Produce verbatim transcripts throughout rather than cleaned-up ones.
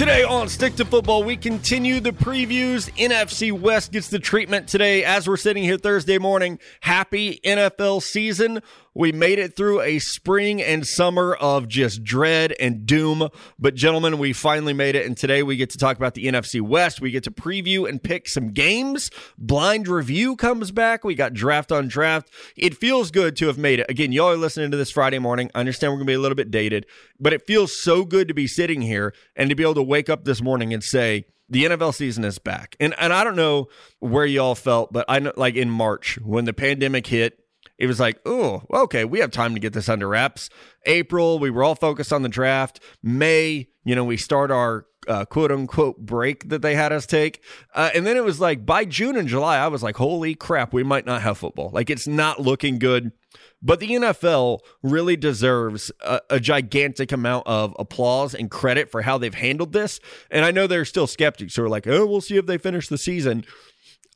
Today on Stick to Football, we continue the previews. N F C West gets the treatment today as we're sitting here Thursday morning. Happy N F L season. We made it through a spring and summer of just dread and doom. But gentlemen, we finally made it. And today we get to talk about the N F C West. We get to preview and pick some games. Blind Review comes back. We got Draft on Draft. It feels good to have made it. Again, y'all are listening to this Friday morning. I understand we're going to be a little bit dated, but it feels so good to be sitting here and to be able to wake up this morning and say the N F L season is back. And and I don't know where y'all felt, but I know, like in March when the pandemic hit, it was like, oh, okay, we have time to get this under wraps. April, we were all focused on the draft. May, you know, we start our uh, quote-unquote break that they had us take. Uh, and then it was like, by June and July, I was like, holy crap, we might not have football. Like, it's not looking good. But the N F L really deserves a, a gigantic amount of applause and credit for how they've handled this. And I know there are still skeptics who are like, oh, we'll see if they finish the season.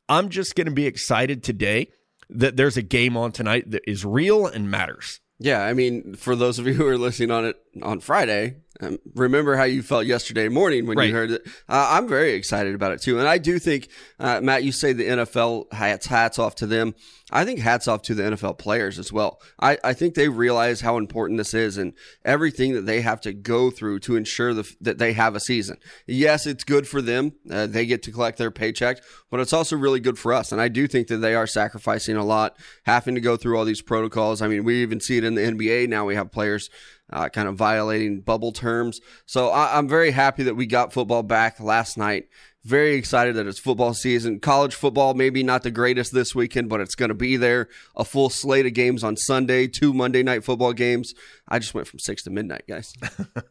I'm just going to be excited today that there's a game on tonight that is real and matters. Yeah, I mean, for those of you who are listening on it on Friday, um, remember how you felt yesterday morning when right. you heard it. Uh, I'm very excited about it, too. And I do think, uh, Matt, you say the N F L hats, hats off to them. I think hats off to the N F L players as well. I, I think they realize how important this is and everything that they have to go through to ensure the, that they have a season. Yes, it's good for them. Uh, they get to collect their paycheck, but it's also really good for us. And I do think that they are sacrificing a lot, having to go through all these protocols. I mean, we even see it in the N B A. Now we have players Uh, kind of violating bubble terms. So I- I'm very happy that we got football back last night. Very excited that it's football season. College football, maybe not the greatest this weekend, but it's going to be there. A full slate of games on Sunday, two Monday night football games. I just went from six to midnight, guys.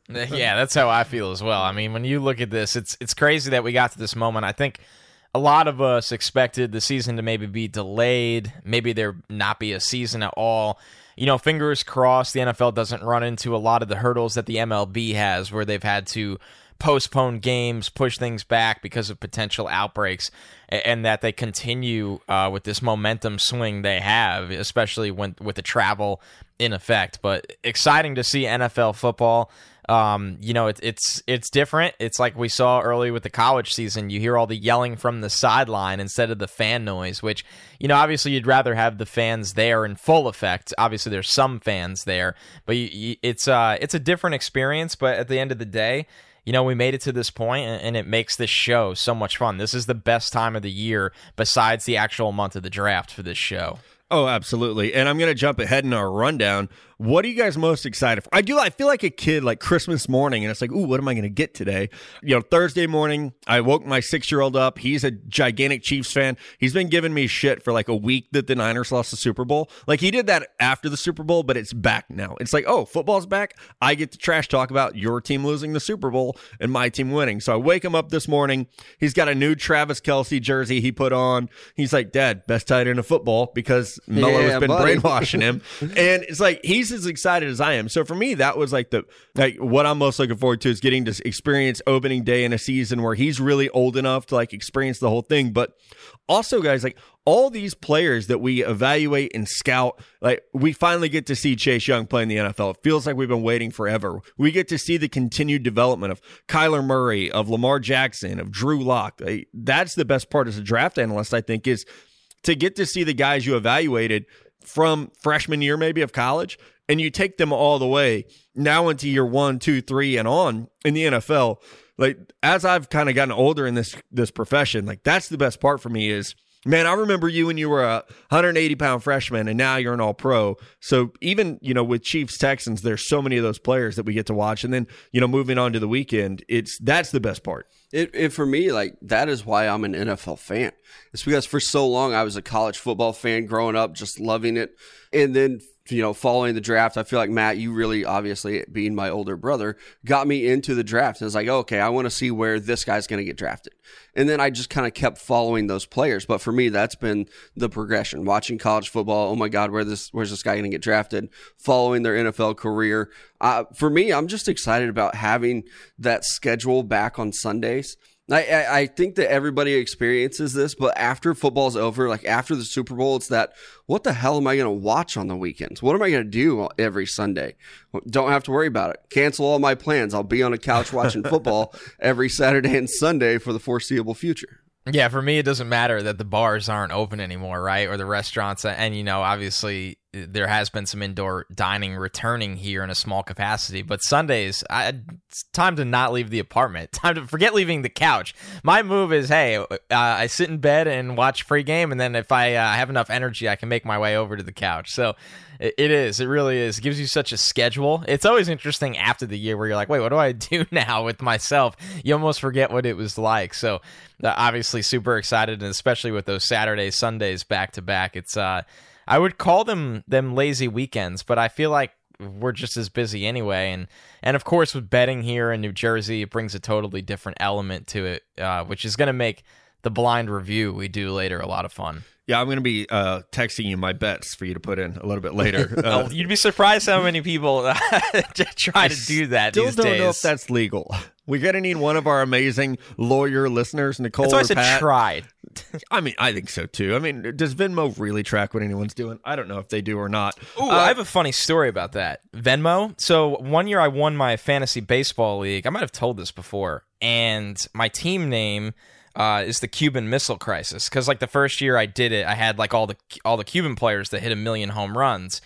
Yeah, that's how I feel as well. I mean, when you look at this, it's it's crazy that we got to this moment. I think a lot of us expected the season to maybe be delayed. Maybe there not be a season at all. You know, fingers crossed the N F L doesn't run into a lot of the hurdles that the M L B has where they've had to postpone games, push things back because of potential outbreaks, and that they continue uh, with this momentum swing they have, especially when with the travel in effect. But exciting to see N F L football. Um, you know, it, it's it's different. It's like we saw early with the college season. You hear all the yelling from the sideline instead of the fan noise, which, you know, obviously you'd rather have the fans there in full effect. Obviously, there's some fans there, but you, you, it's uh, it's a different experience. But at the end of the day, you know, we made it to this point, and it makes this show so much fun. This is the best time of the year besides the actual month of the draft for this show. Oh, absolutely. And I'm going to jump ahead in our rundown. What are you guys most excited for? I do. I feel like a kid, like Christmas morning, and it's like, ooh, what am I going to get today? You know, Thursday morning, I woke my six-year-old up. He's a gigantic Chiefs fan. He's been giving me shit for like a week that the Niners lost the Super Bowl. Like, he did that after the Super Bowl, but it's back now. It's like, oh, football's back. I get to trash talk about your team losing the Super Bowl and my team winning. So I wake him up this morning. He's got a new Travis Kelce jersey he put on. He's like, Dad, best tight end of football, because Melo yeah, has been buddy. brainwashing him. And it's like, he's as excited as I am. So for me, that was like the like what I'm most looking forward to is getting to experience opening day in a season where he's really old enough to like experience the whole thing. But also, guys, like all these players that we evaluate and scout, like we finally get to see Chase Young play in the N F L. It feels like we've been waiting forever. We get to see the continued development of Kyler Murray, of Lamar Jackson, of Drew Lock. Like, that's the best part as a draft analyst, I think, is to get to see the guys you evaluated from freshman year maybe of college, and you take them all the way now into year one, two, three, and on in the N F L. Like, as I've kind of gotten older in this this profession, like that's the best part for me is, man, I remember you when you were a one hundred eighty pound freshman, and now you're an all-pro. So even, you know, with Chiefs, Texans, there's so many of those players that we get to watch. And then, you know, moving on to the weekend, it's that's the best part. It, it for me, like, that is why I'm an N F L fan. It's because for so long I was a college football fan growing up, just loving it. And then, you know, following the draft, I feel like, Matt, you really, obviously, being my older brother, got me into the draft. And I was like, okay, I want to see where this guy's going to get drafted. And then I just kind of kept following those players. But for me, that's been the progression. Watching college football, oh my God, where this where's this guy going to get drafted? Following their N F L career. Uh, for me, I'm just excited about having that schedule back on Sundays. I, I think that everybody experiences this, but after football's over, like after the Super Bowl, it's that, what the hell am I going to watch on the weekends? What am I going to do every Sunday? Don't have to worry about it. Cancel all my plans. I'll be on a couch watching football every Saturday and Sunday for the foreseeable future. Yeah, for me, it doesn't matter that the bars aren't open anymore, right? Or the restaurants. And, you know, obviously there has been some indoor dining returning here in a small capacity. But Sundays, I, it's time to not leave the apartment. Time to forget leaving the couch. My move is, hey, uh, I sit in bed and watch free game. And then if I uh, have enough energy, I can make my way over to the couch. So it, it is. It really is. It gives you such a schedule. It's always interesting after the year where you're like, wait, what do I do now with myself? You almost forget what it was like. So Uh, obviously super excited, and especially with those Saturdays, Sundays back to back. It's uh I would call them them lazy weekends, but I feel like we're just as busy anyway. And and of course with betting here in New Jersey, it brings a totally different element to it, uh, which is going to make the blind review we do later a lot of fun. Yeah, I'm going to be uh, texting you my bets for you to put in a little bit later. Uh, You'd be surprised how many people uh, try to do that these days. Still don't know if that's legal. We're going to need one of our amazing lawyer listeners, Nicole that's or Pat. Tried. I mean, I think so, too. I mean, does Venmo really track what anyone's doing? I don't know if they do or not. Ooh, uh, I have a funny story about that. Venmo? So one year I won my fantasy baseball league. I might have told this before. And my team name... Uh, is the Cuban Missile Crisis, because like the first year I did it, I had like all the all the Cuban players that hit a million home runs,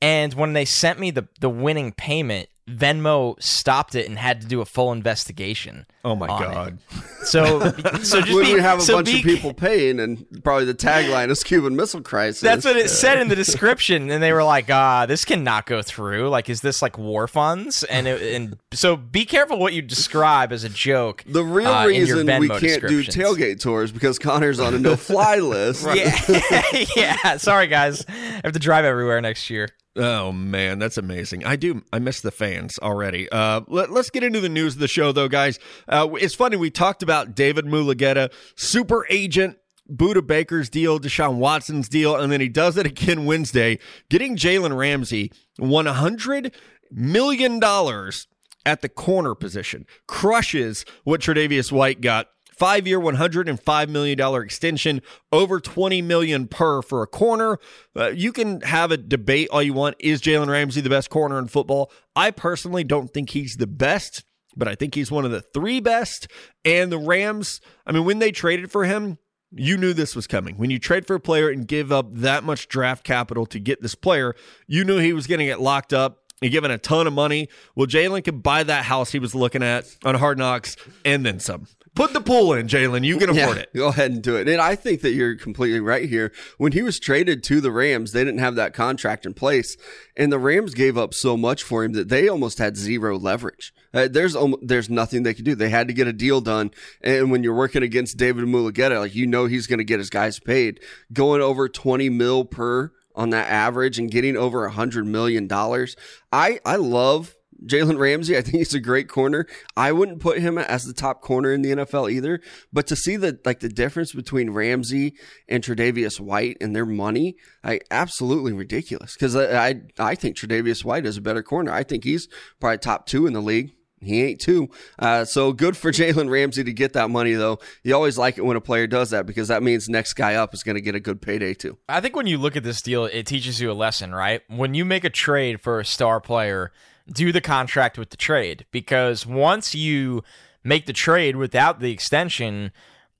and when they sent me the the winning payment, Venmo stopped it and had to do a full investigation. Oh my god! It. So so just be, we have a so bunch be, of people paying, and probably the tagline is Cuban Missile Crisis. That's what it said in the description, and they were like, "Ah, uh, this cannot go through. Like, is this like war funds?" And it, and so be careful what you describe as a joke. The real uh, reason we can't do tailgate tours because Connor's on a no-fly list. Yeah, yeah. Sorry guys, I have to drive everywhere next year. Oh, man, that's amazing. I do. I miss the fans already. Uh, let, let's get into the news of the show, though, guys. Uh, it's funny. We talked about David Mulugheta, super agent, Buda Baker's deal, Deshaun Watson's deal, and then he does it again Wednesday, getting Jalen Ramsey one hundred million dollars at the corner position. Crushes what Tre'Davious White got. Five-year, one hundred five million dollars extension, over twenty million dollars per for a corner. Uh, you can have a debate all you want. Is Jalen Ramsey the best corner in football? I personally don't think he's the best, but I think he's one of the three best. And the Rams, I mean, when they traded for him, you knew this was coming. When you trade for a player and give up that much draft capital to get this player, you knew he was going to get locked up. You're giving a ton of money. Well, Jalen could buy that house he was looking at on Hard Knocks and then some. Put the pool in, Jalen. You can afford yeah, it. Go ahead and do it. And I think that you're completely right here. When he was traded to the Rams, they didn't have that contract in place. And the Rams gave up so much for him that they almost had zero leverage. Uh, there's um, there's nothing they could do. They had to get a deal done. And when you're working against David Mulugheta, like you know he's going to get his guys paid. Going over twenty mil per on that average and getting over one hundred million dollars. I, I love Jalen Ramsey. I think he's a great corner. I wouldn't put him as the top corner in the N F L either, but to see the like the difference between Ramsey and Tre'Davious White and their money, I absolutely ridiculous. Because I, I I think Tre'Davious White is a better corner. I think he's probably top two in the league. He ain't too. Uh, so good for Jalen Ramsey to get that money, though. You always like it when a player does that because that means next guy up is going to get a good payday, too. I think when you look at this deal, it teaches you a lesson, right? When you make a trade for a star player, do the contract with the trade, because once you make the trade without the extension,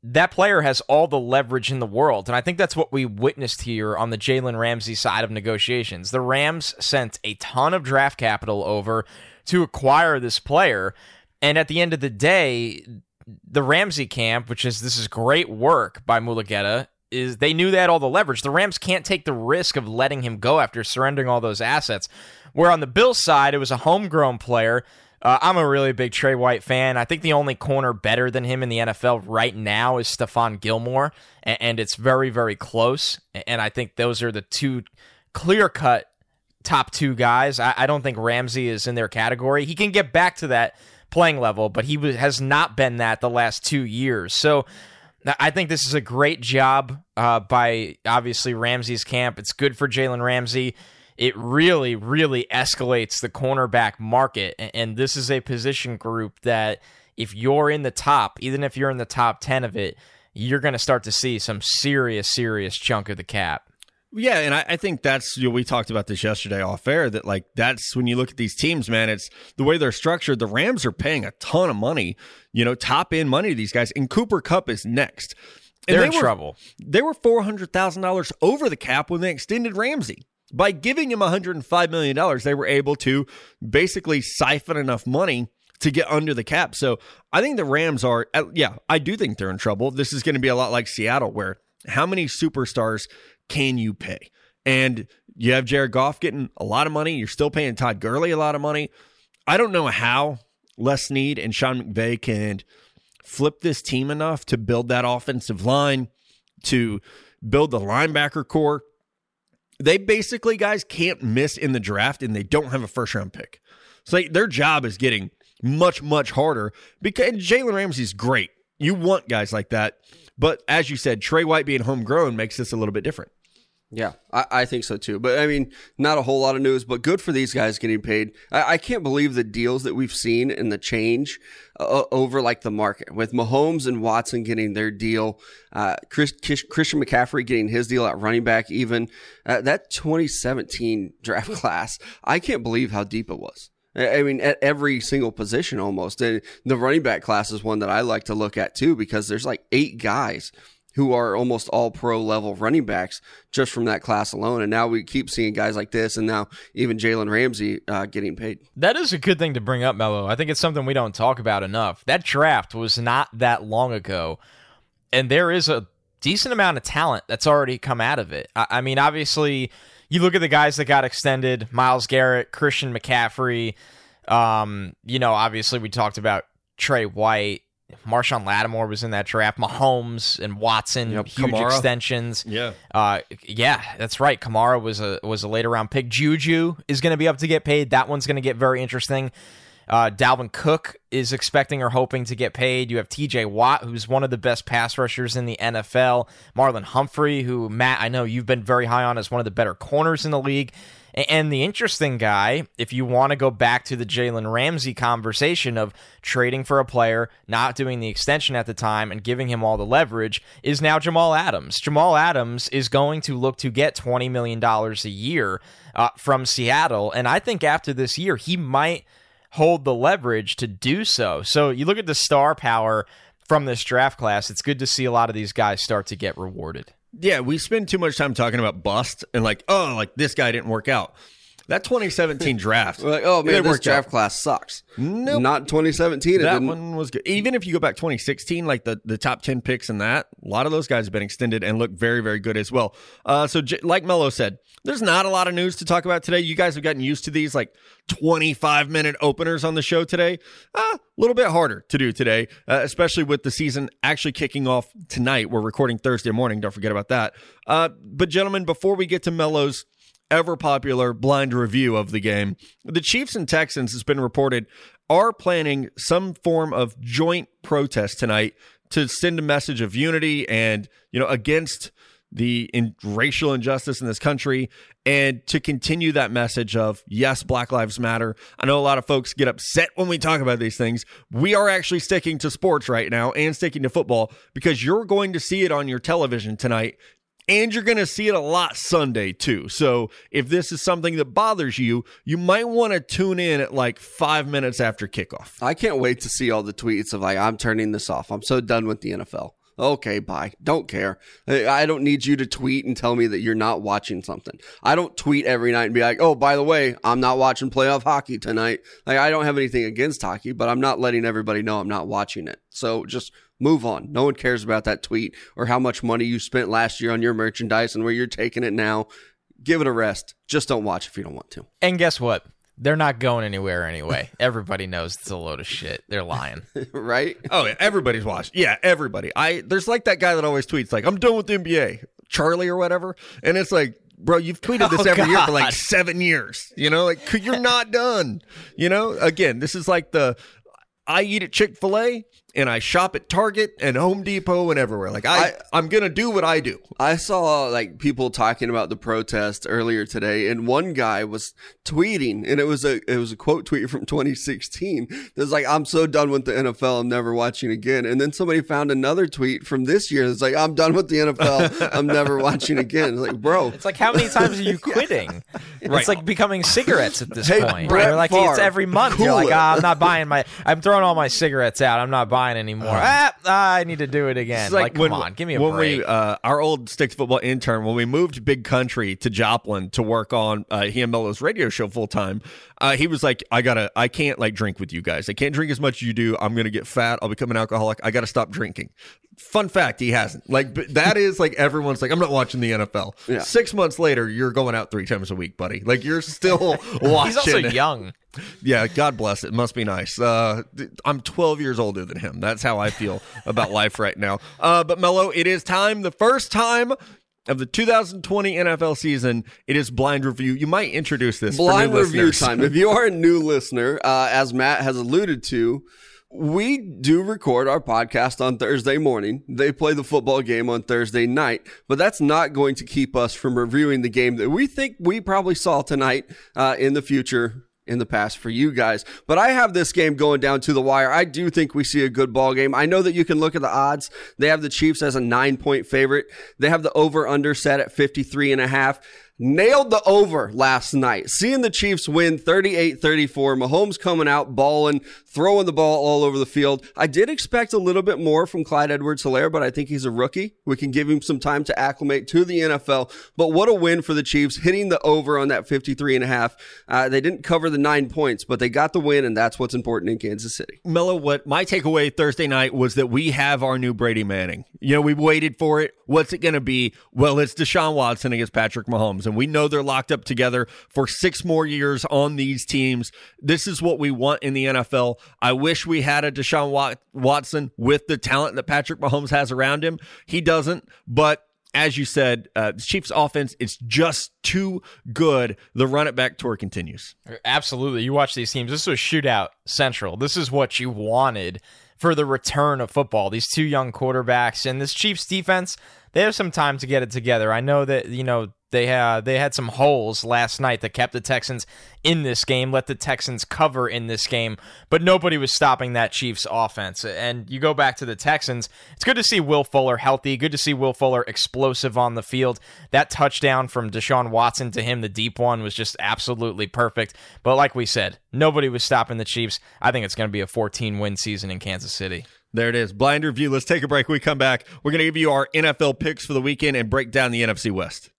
that player has all the leverage in the world. And I think that's what we witnessed here on the Jalen Ramsey side of negotiations. The Rams sent a ton of draft capital over to acquire this player. And at the end of the day, the Ramsey camp, which is this is great work by Mulugheta, is they knew they had all the leverage. The Rams can't take the risk of letting him go after surrendering all those assets. Where on the Bills side, it was a homegrown player. Uh, I'm a really big Trey White fan. I think the only corner better than him in the N F L right now is Stephon Gilmore, and, and it's very, very close. And I think those are the two clear-cut top two guys. I, I don't think Ramsey is in their category. He can get back to that playing level, but he was, has not been that the last two years. So I think this is a great job uh, by, obviously, Ramsey's camp. It's good for Jalen Ramsey. It really, really escalates the cornerback market, and this is a position group that if you're in the top, even if you're in the top ten of it, you're going to start to see some serious, serious chunk of the cap. Yeah, and I, I think that's, you know, we talked about this yesterday off air, that like that's when you look at these teams, man, it's the way they're structured. The Rams are paying a ton of money, you know, top end money to these guys, and Cooper Kupp is next. And they're they in were, trouble. They were four hundred thousand dollars over the cap when they extended Ramsey. By giving him one hundred five million dollars, they were able to basically siphon enough money to get under the cap. So I think the Rams are, yeah, I do think they're in trouble. This is going to be a lot like Seattle, where how many superstars can you pay? And you have Jared Goff getting a lot of money. You're still paying Todd Gurley a lot of money. I don't know how Les Snead and Sean McVay can flip this team enough to build that offensive line, to build the linebacker core. They basically, guys, can't miss in the draft, and they don't have a first-round pick. So their job is getting much, much harder, because Jalen Ramsey's great. You want guys like that. But as you said, Trey White being homegrown makes this a little bit different. Yeah, I, I think so too. But I mean, not a whole lot of news, but good for these guys getting paid. I, I can't believe the deals that we've seen and the change uh, over like the market with Mahomes and Watson getting their deal. Uh, Chris, Kish, Christian McCaffrey getting his deal at running back, even uh, that twenty seventeen draft class. I can't believe how deep it was. I mean, at every single position almost. And the running back class is one that I like to look at too, because there's like eight guys who are almost all pro level running backs just from that class alone. And now we keep seeing guys like this, and now even Jalen Ramsey uh, getting paid. That is a good thing to bring up, Mello. I think it's something we don't talk about enough. That draft was not that long ago, and there is a decent amount of talent that's already come out of it. I, I mean, obviously, you look at the guys that got extended, Myles Garrett, Christian McCaffrey. Um, you know, obviously we talked about Trey White. Marshawn Lattimore was in that draft. Mahomes and Watson, yep, huge Kamara. Extensions. Yeah, uh, yeah, that's right. Kamara was a was a later round pick. Juju is going to be up to get paid. That one's going to get very interesting. Uh, Dalvin Cook is expecting or hoping to get paid. You have T J Watt, who's one of the best pass rushers in the N F L. Marlon Humphrey, who, Matt, I know you've been very high on as one of the better corners in the league. And the interesting guy, if you want to go back to the Jalen Ramsey conversation of trading for a player, not doing the extension at the time and giving him all the leverage, is now Jamal Adams. Jamal Adams is going to look to get twenty million dollars a year uh, from Seattle. And I think after this year, he might hold the leverage to do so. So you look at the star power from this draft class, it's good to see a lot of these guys start to get rewarded. Yeah, we spend too much time talking about bust and like, oh, like this guy didn't work out. That twenty seventeen draft. Like, oh, man, this draft out. class sucks. No, nope. Not twenty seventeen. That one was good. Even if you go back twenty sixteen, like the, the top ten picks in that, a lot of those guys have been extended and look very, very good as well. Uh, so j- like Mello said, there's not a lot of news to talk about today. You guys have gotten used to these like twenty-five minute openers on the show today. Uh, a little bit harder to do today, uh, especially with the season actually kicking off tonight. We're recording Thursday morning. Don't forget about that. Uh, but gentlemen, before we get to Mello's ever-popular blind review of the game, the Chiefs and Texans, it's been reported, are planning some form of joint protest tonight to send a message of unity and, you know, against the in- racial injustice in this country, and to continue that message of, yes, Black Lives Matter. I know a lot of folks get upset when we talk about these things. We are actually sticking to sports right now and sticking to football, because you're going to see it on your television tonight. And you're going to see it a lot Sunday, too. So if this is something that bothers you, you might want to tune in at like five minutes after kickoff. I can't wait to see all the tweets of like, I'm turning this off. I'm so done with the N F L. Okay, bye. Don't care. I don't need you to tweet and tell me that you're not watching something. I don't tweet every night and be like, oh, by the way, I'm not watching playoff hockey tonight. Like, I don't have anything against hockey, but I'm not letting everybody know I'm not watching it. So just move on. No one cares about that tweet or how much money you spent last year on your merchandise and where you're taking it now. Give it a rest. Just don't watch if you don't want to. And guess what? They're not going anywhere anyway. Everybody knows it's a load of shit. They're lying. Right? Oh, yeah. Everybody's watching. Yeah, everybody. I There's like that guy that always tweets, like, I'm done with the N B A. Charlie or whatever. And it's like, bro, you've tweeted this oh, every God. year for like seven years. You know, like, you're not done. You know, again, this is like the, I eat at Chick-fil-A. and I shop at Target and Home Depot and everywhere. Like I, I I'm gonna do what I do. I saw like people talking about the protest earlier today, and one guy was tweeting, and it was a it was a quote tweet from twenty sixteen. That's like, I'm so done with the N F L, I'm never watching again. And then somebody found another tweet from this year that's like, I'm done with the N F L, I'm never watching again. It's like, bro. It's like, how many times are you quitting? It's right. like becoming cigarettes at this hey, point. Brett like Favre, it's every month. Cooler. You're like, ah, I'm not buying my I'm throwing all my cigarettes out. I'm not buying anymore. Uh, ah, I need to do it again. Like, like come when, on, give me a when break. We, uh, our old Stick to Football intern, when we moved Big Country to Joplin to work on uh, he and Mello's radio show full time, uh, he was like, I gotta, I can't like drink with you guys. I can't drink as much as you do. I'm gonna get fat. I'll become an alcoholic. I gotta stop drinking. Fun fact, he hasn't. Like, but that is like everyone's like, I'm not watching the N F L. Yeah. Six months later, you're going out three times a week, buddy. Like, you're still watching. He's also young. Yeah, God bless it. Must be nice. Uh, I'm twelve years older than him. That's how I feel about life right now. Uh, but Melo, it is time, the first time of the two thousand twenty N F L season, it is blind review. You might introduce this blind for new review listeners. Time. If you are a new listener, uh, as Matt has alluded to, we do record our podcast on Thursday morning. They play the football game on Thursday night, but that's not going to keep us from reviewing the game that we think we probably saw tonight uh, in the future. In the past for you guys. But I have this game going down to the wire. I do think we see a good ball game. I know that you can look at the odds. They have the Chiefs as a nine point favorite. They have the over under set at fifty-three and a half. Nailed the over last night. Seeing the Chiefs win thirty-eight thirty-four. Mahomes coming out, balling, throwing the ball all over the field. I did expect a little bit more from Clyde Edwards-Helaire, but I think he's a rookie. We can give him some time to acclimate to the N F L. But what a win for the Chiefs, hitting the over on that fifty-three and a half. Uh, they didn't cover the nine points, but they got the win, and that's what's important in Kansas City. Melo, what my takeaway Thursday night was that we have our new Brady Manning. You know, we waited for it. What's it going to be? Well, it's Deshaun Watson against Patrick Mahomes. And we know they're locked up together for six more years on these teams. This is what we want in the N F L. I wish we had a Deshaun Wat- Watson with the talent that Patrick Mahomes has around him. He doesn't, but as you said, uh, the Chiefs' offense is just too good. The run-it-back tour continues. Absolutely. You watch these teams. This was shootout central. This is what you wanted for the return of football. These two young quarterbacks and this Chiefs defense, they have some time to get it together. I know that, you know, They had, they had some holes last night that kept the Texans in this game, let the Texans cover in this game, but nobody was stopping that Chiefs offense. And you go back to the Texans, it's good to see Will Fuller healthy, good to see Will Fuller explosive on the field. That touchdown from Deshaun Watson to him, the deep one, was just absolutely perfect. But like we said, nobody was stopping the Chiefs. I think it's going to be a fourteen-win season in Kansas City. There it is. Blind review. Let's take a break. When we come back, we're going to give you our N F L picks for the weekend and break down the N F C West.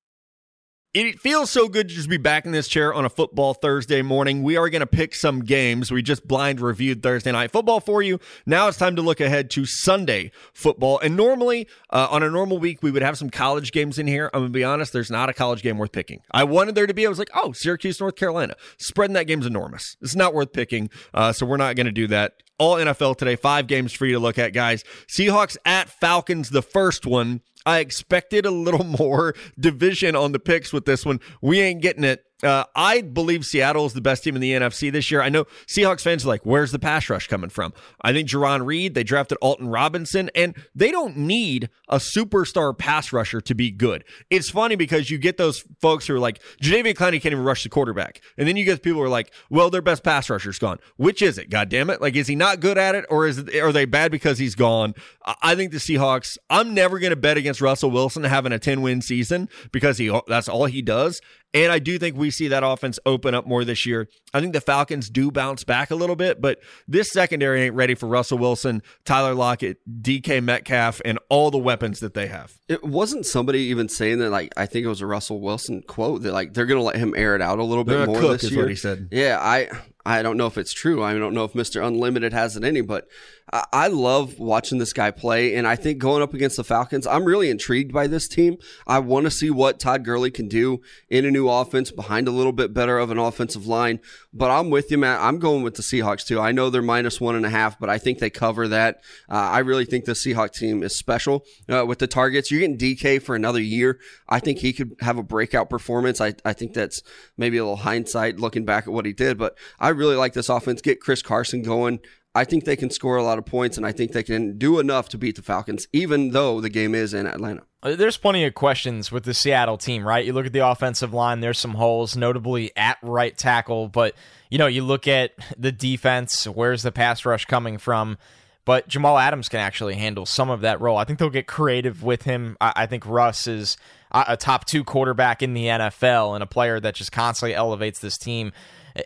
It feels so good to just be back in this chair on a football Thursday morning. We are going to pick some games. We just blind reviewed Thursday night football for you. Now it's time to look ahead to Sunday football. And normally, uh, on a normal week, we would have some college games in here. I'm going to be honest, there's not a college game worth picking. I wanted there to be. I was like, oh, Syracuse, North Carolina. Spreading that game's enormous. It's not worth picking, uh, so we're not going to do that. All N F L today, five games for you to look at, guys. Seahawks at Falcons, the first one. I expected a little more division on the picks with this one. We ain't getting it. Uh, I believe Seattle is the best team in the N F C this year. I know Seahawks fans are like, where's the pass rush coming from? I think Jerron Reed, they drafted Alton Robinson, and they don't need a superstar pass rusher to be good. It's funny because you get those folks who are like, Jadeveon Clowney can't even rush the quarterback. And then you get people who are like, well, their best pass rusher's gone. Which is it? God damn it. Like, is he not good at it, or is it, are they bad because he's gone? I think the Seahawks, I'm never going to bet against Russell Wilson having a ten-win season because he that's all he does. And I do think we see that offense open up more this year. I think the Falcons do bounce back a little bit, but this secondary ain't ready for Russell Wilson, Tyler Lockett, D K Metcalf, and all the weapons that they have. It wasn't somebody even saying that, like, I think it was a Russell Wilson quote, that, like, they're going to let him air it out a little bit more this year. Cook is what he said. Yeah, I... I don't know if it's true. I don't know if Mister Unlimited has it any, but I, I love watching this guy play. And I think going up against the Falcons, I'm really intrigued by this team. I want to see what Todd Gurley can do in a new offense behind a little bit better of an offensive line. But I'm with you, Matt. I'm going with the Seahawks too. I know they're minus one and a half, but I think they cover that. Uh, I really think the Seahawks team is special uh, with the targets. You're getting D K for another year. I think he could have a breakout performance. I, I think that's maybe a little hindsight looking back at what he did, but I I really like this offense. Get Chris Carson going. I think they can score a lot of points, and I think they can do enough to beat the Falcons, even though the game is in Atlanta. There's plenty of questions with the Seattle team, right? You look at the offensive line, there's some holes, notably at right tackle. But, you know, you look at the defense, where's the pass rush coming from? But Jamal Adams can actually handle some of that role. I think they'll get creative with him. I, I think Russ is a, a top two quarterback in the N F L and a player that just constantly elevates this team.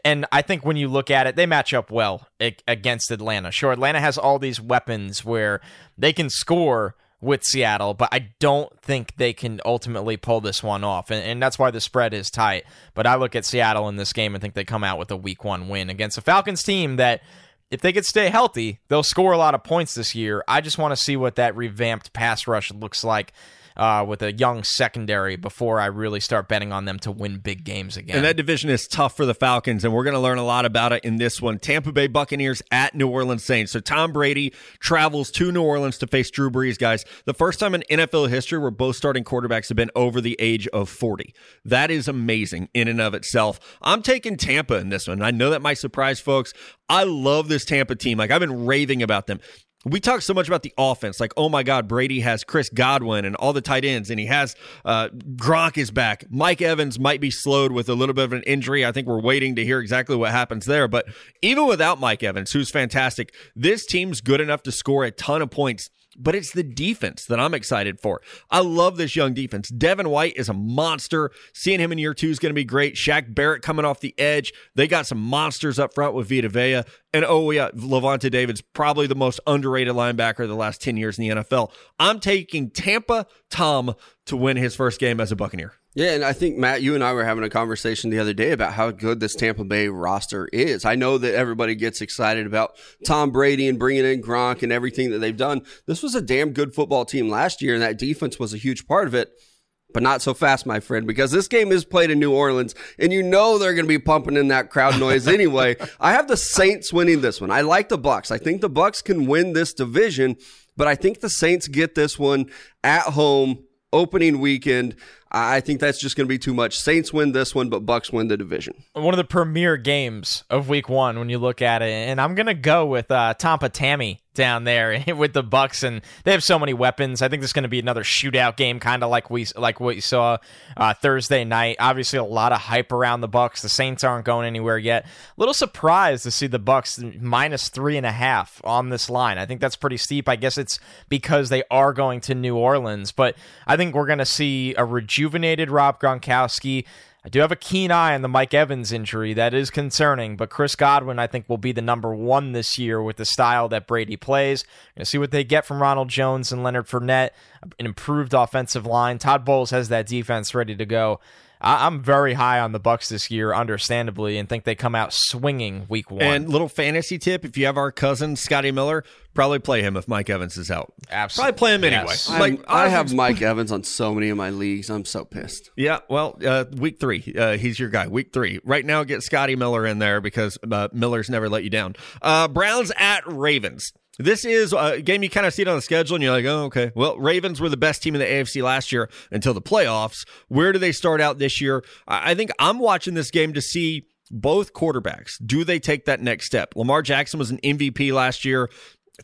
And I think when you look at it, they match up well against Atlanta. Sure, Atlanta has all these weapons where they can score with Seattle, but I don't think they can ultimately pull this one off. And, and that's why the spread is tight. But I look at Seattle in this game and think they come out with a week one win against a Falcons team that, if they could stay healthy, they'll score a lot of points this year. I just want to see what that revamped pass rush looks like. Uh, with a young secondary before I really start betting on them to win big games again. And that division is tough for the Falcons, and we're going to learn a lot about it in this one. Tampa Bay Buccaneers at New Orleans Saints. So Tom Brady travels to New Orleans to face Drew Brees, guys. The first time in N F L history where both starting quarterbacks have been over the age of forty. That is amazing in and of itself. I'm taking Tampa in this one. I know that might surprise folks. I love this Tampa team. Like, I've been raving about them. We talk so much about the offense, like, oh, my God, Brady has Chris Godwin and all the tight ends, and he has uh, Gronk is back. Mike Evans might be slowed with a little bit of an injury. I think we're waiting to hear exactly what happens there. But even without Mike Evans, who's fantastic, this team's good enough to score a ton of points. But it's the defense that I'm excited for. I love this young defense. Devin White is a monster. Seeing him in year two is going to be great. Shaq Barrett coming off the edge. They got some monsters up front with Vita Vea. And, oh, yeah, Levante David's probably the most underrated linebacker of the last ten years in the N F L. I'm taking Tampa Tom to win his first game as a Buccaneer. Yeah, and I think, Matt, you and I were having a conversation the other day about how good this Tampa Bay roster is. I know that everybody gets excited about Tom Brady and bringing in Gronk and everything that they've done. This was a damn good football team last year, and that defense was a huge part of it. But not so fast, my friend, because this game is played in New Orleans, and you know they're going to be pumping in that crowd noise anyway. I have the Saints winning this one. I like the Bucs. I think the Bucs can win this division, but I think the Saints get this one at home. Opening weekend, I think that's just going to be too much. Saints win this one, but Bucs win the division. One of the premier games of week one when you look at it, and I'm going to go with uh, Tampa Tammy down there with the Bucs, and they have so many weapons. I think this is going to be another shootout game, kind of like we like what you saw uh, Thursday night. Obviously, a lot of hype around the Bucs. The Saints aren't going anywhere yet. A little surprised to see the Bucs minus three and a half on this line. I think that's pretty steep. I guess it's because they are going to New Orleans, but I think we're going to see a rejuvenated Rob Gronkowski. I do have a keen eye on the Mike Evans injury. That is concerning, but Chris Godwin, I think, will be the number one this year with the style that Brady plays. We're going to see what they get from Ronald Jones and Leonard Fournette, an improved offensive line. Todd Bowles has that defense ready to go. I'm very high on the Bucs this year, understandably, and think they come out swinging week one. And little fantasy tip, if you have our cousin, Scotty Miller, probably play him if Mike Evans is out. Absolutely. Probably play him anyway. Yes. Like, I have Mike Evans on so many of my leagues. I'm so pissed. Yeah, well, uh, week three, uh, he's your guy. Week three. Right now, get Scotty Miller in there because uh, Miller's never let you down. Uh, Browns at Ravens. This is a game you kind of see it on the schedule, and you're like, oh, okay. Well, Ravens were the best team in the A F C last year until the playoffs. Where do they start out this year? I think I'm watching this game to see both quarterbacks. Do they take that next step? Lamar Jackson was an M V P last year.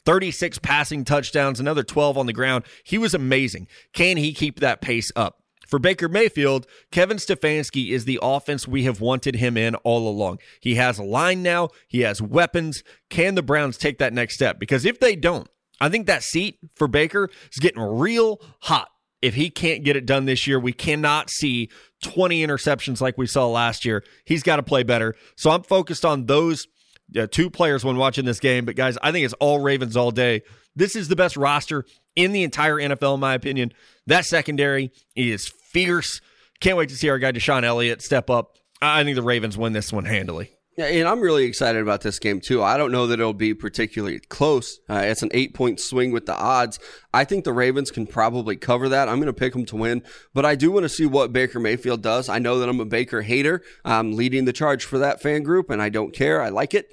thirty-six passing touchdowns, another twelve on the ground. He was amazing. Can he keep that pace up? For Baker Mayfield, Kevin Stefanski is the offense we have wanted him in all along. He has a line now. He has weapons. Can the Browns take that next step? Because if they don't, I think that seat for Baker is getting real hot. If he can't get it done this year, we cannot see twenty interceptions like we saw last year. He's got to play better. So I'm focused on those uh, two players when watching this game. But, guys, I think it's all Ravens all day. This is the best roster in the entire N F L, in my opinion. That secondary is fierce. Can't wait to see our guy Deshaun Elliott step up. I think the Ravens win this one handily. Yeah, and I'm really excited about this game, too. I don't know that it'll be particularly close. Uh, it's an eight-point swing with the odds. I think the Ravens can probably cover that. I'm going to pick them to win, but I do want to see what Baker Mayfield does. I know that I'm a Baker hater. I'm leading the charge for that fan group, and I don't care. I like it.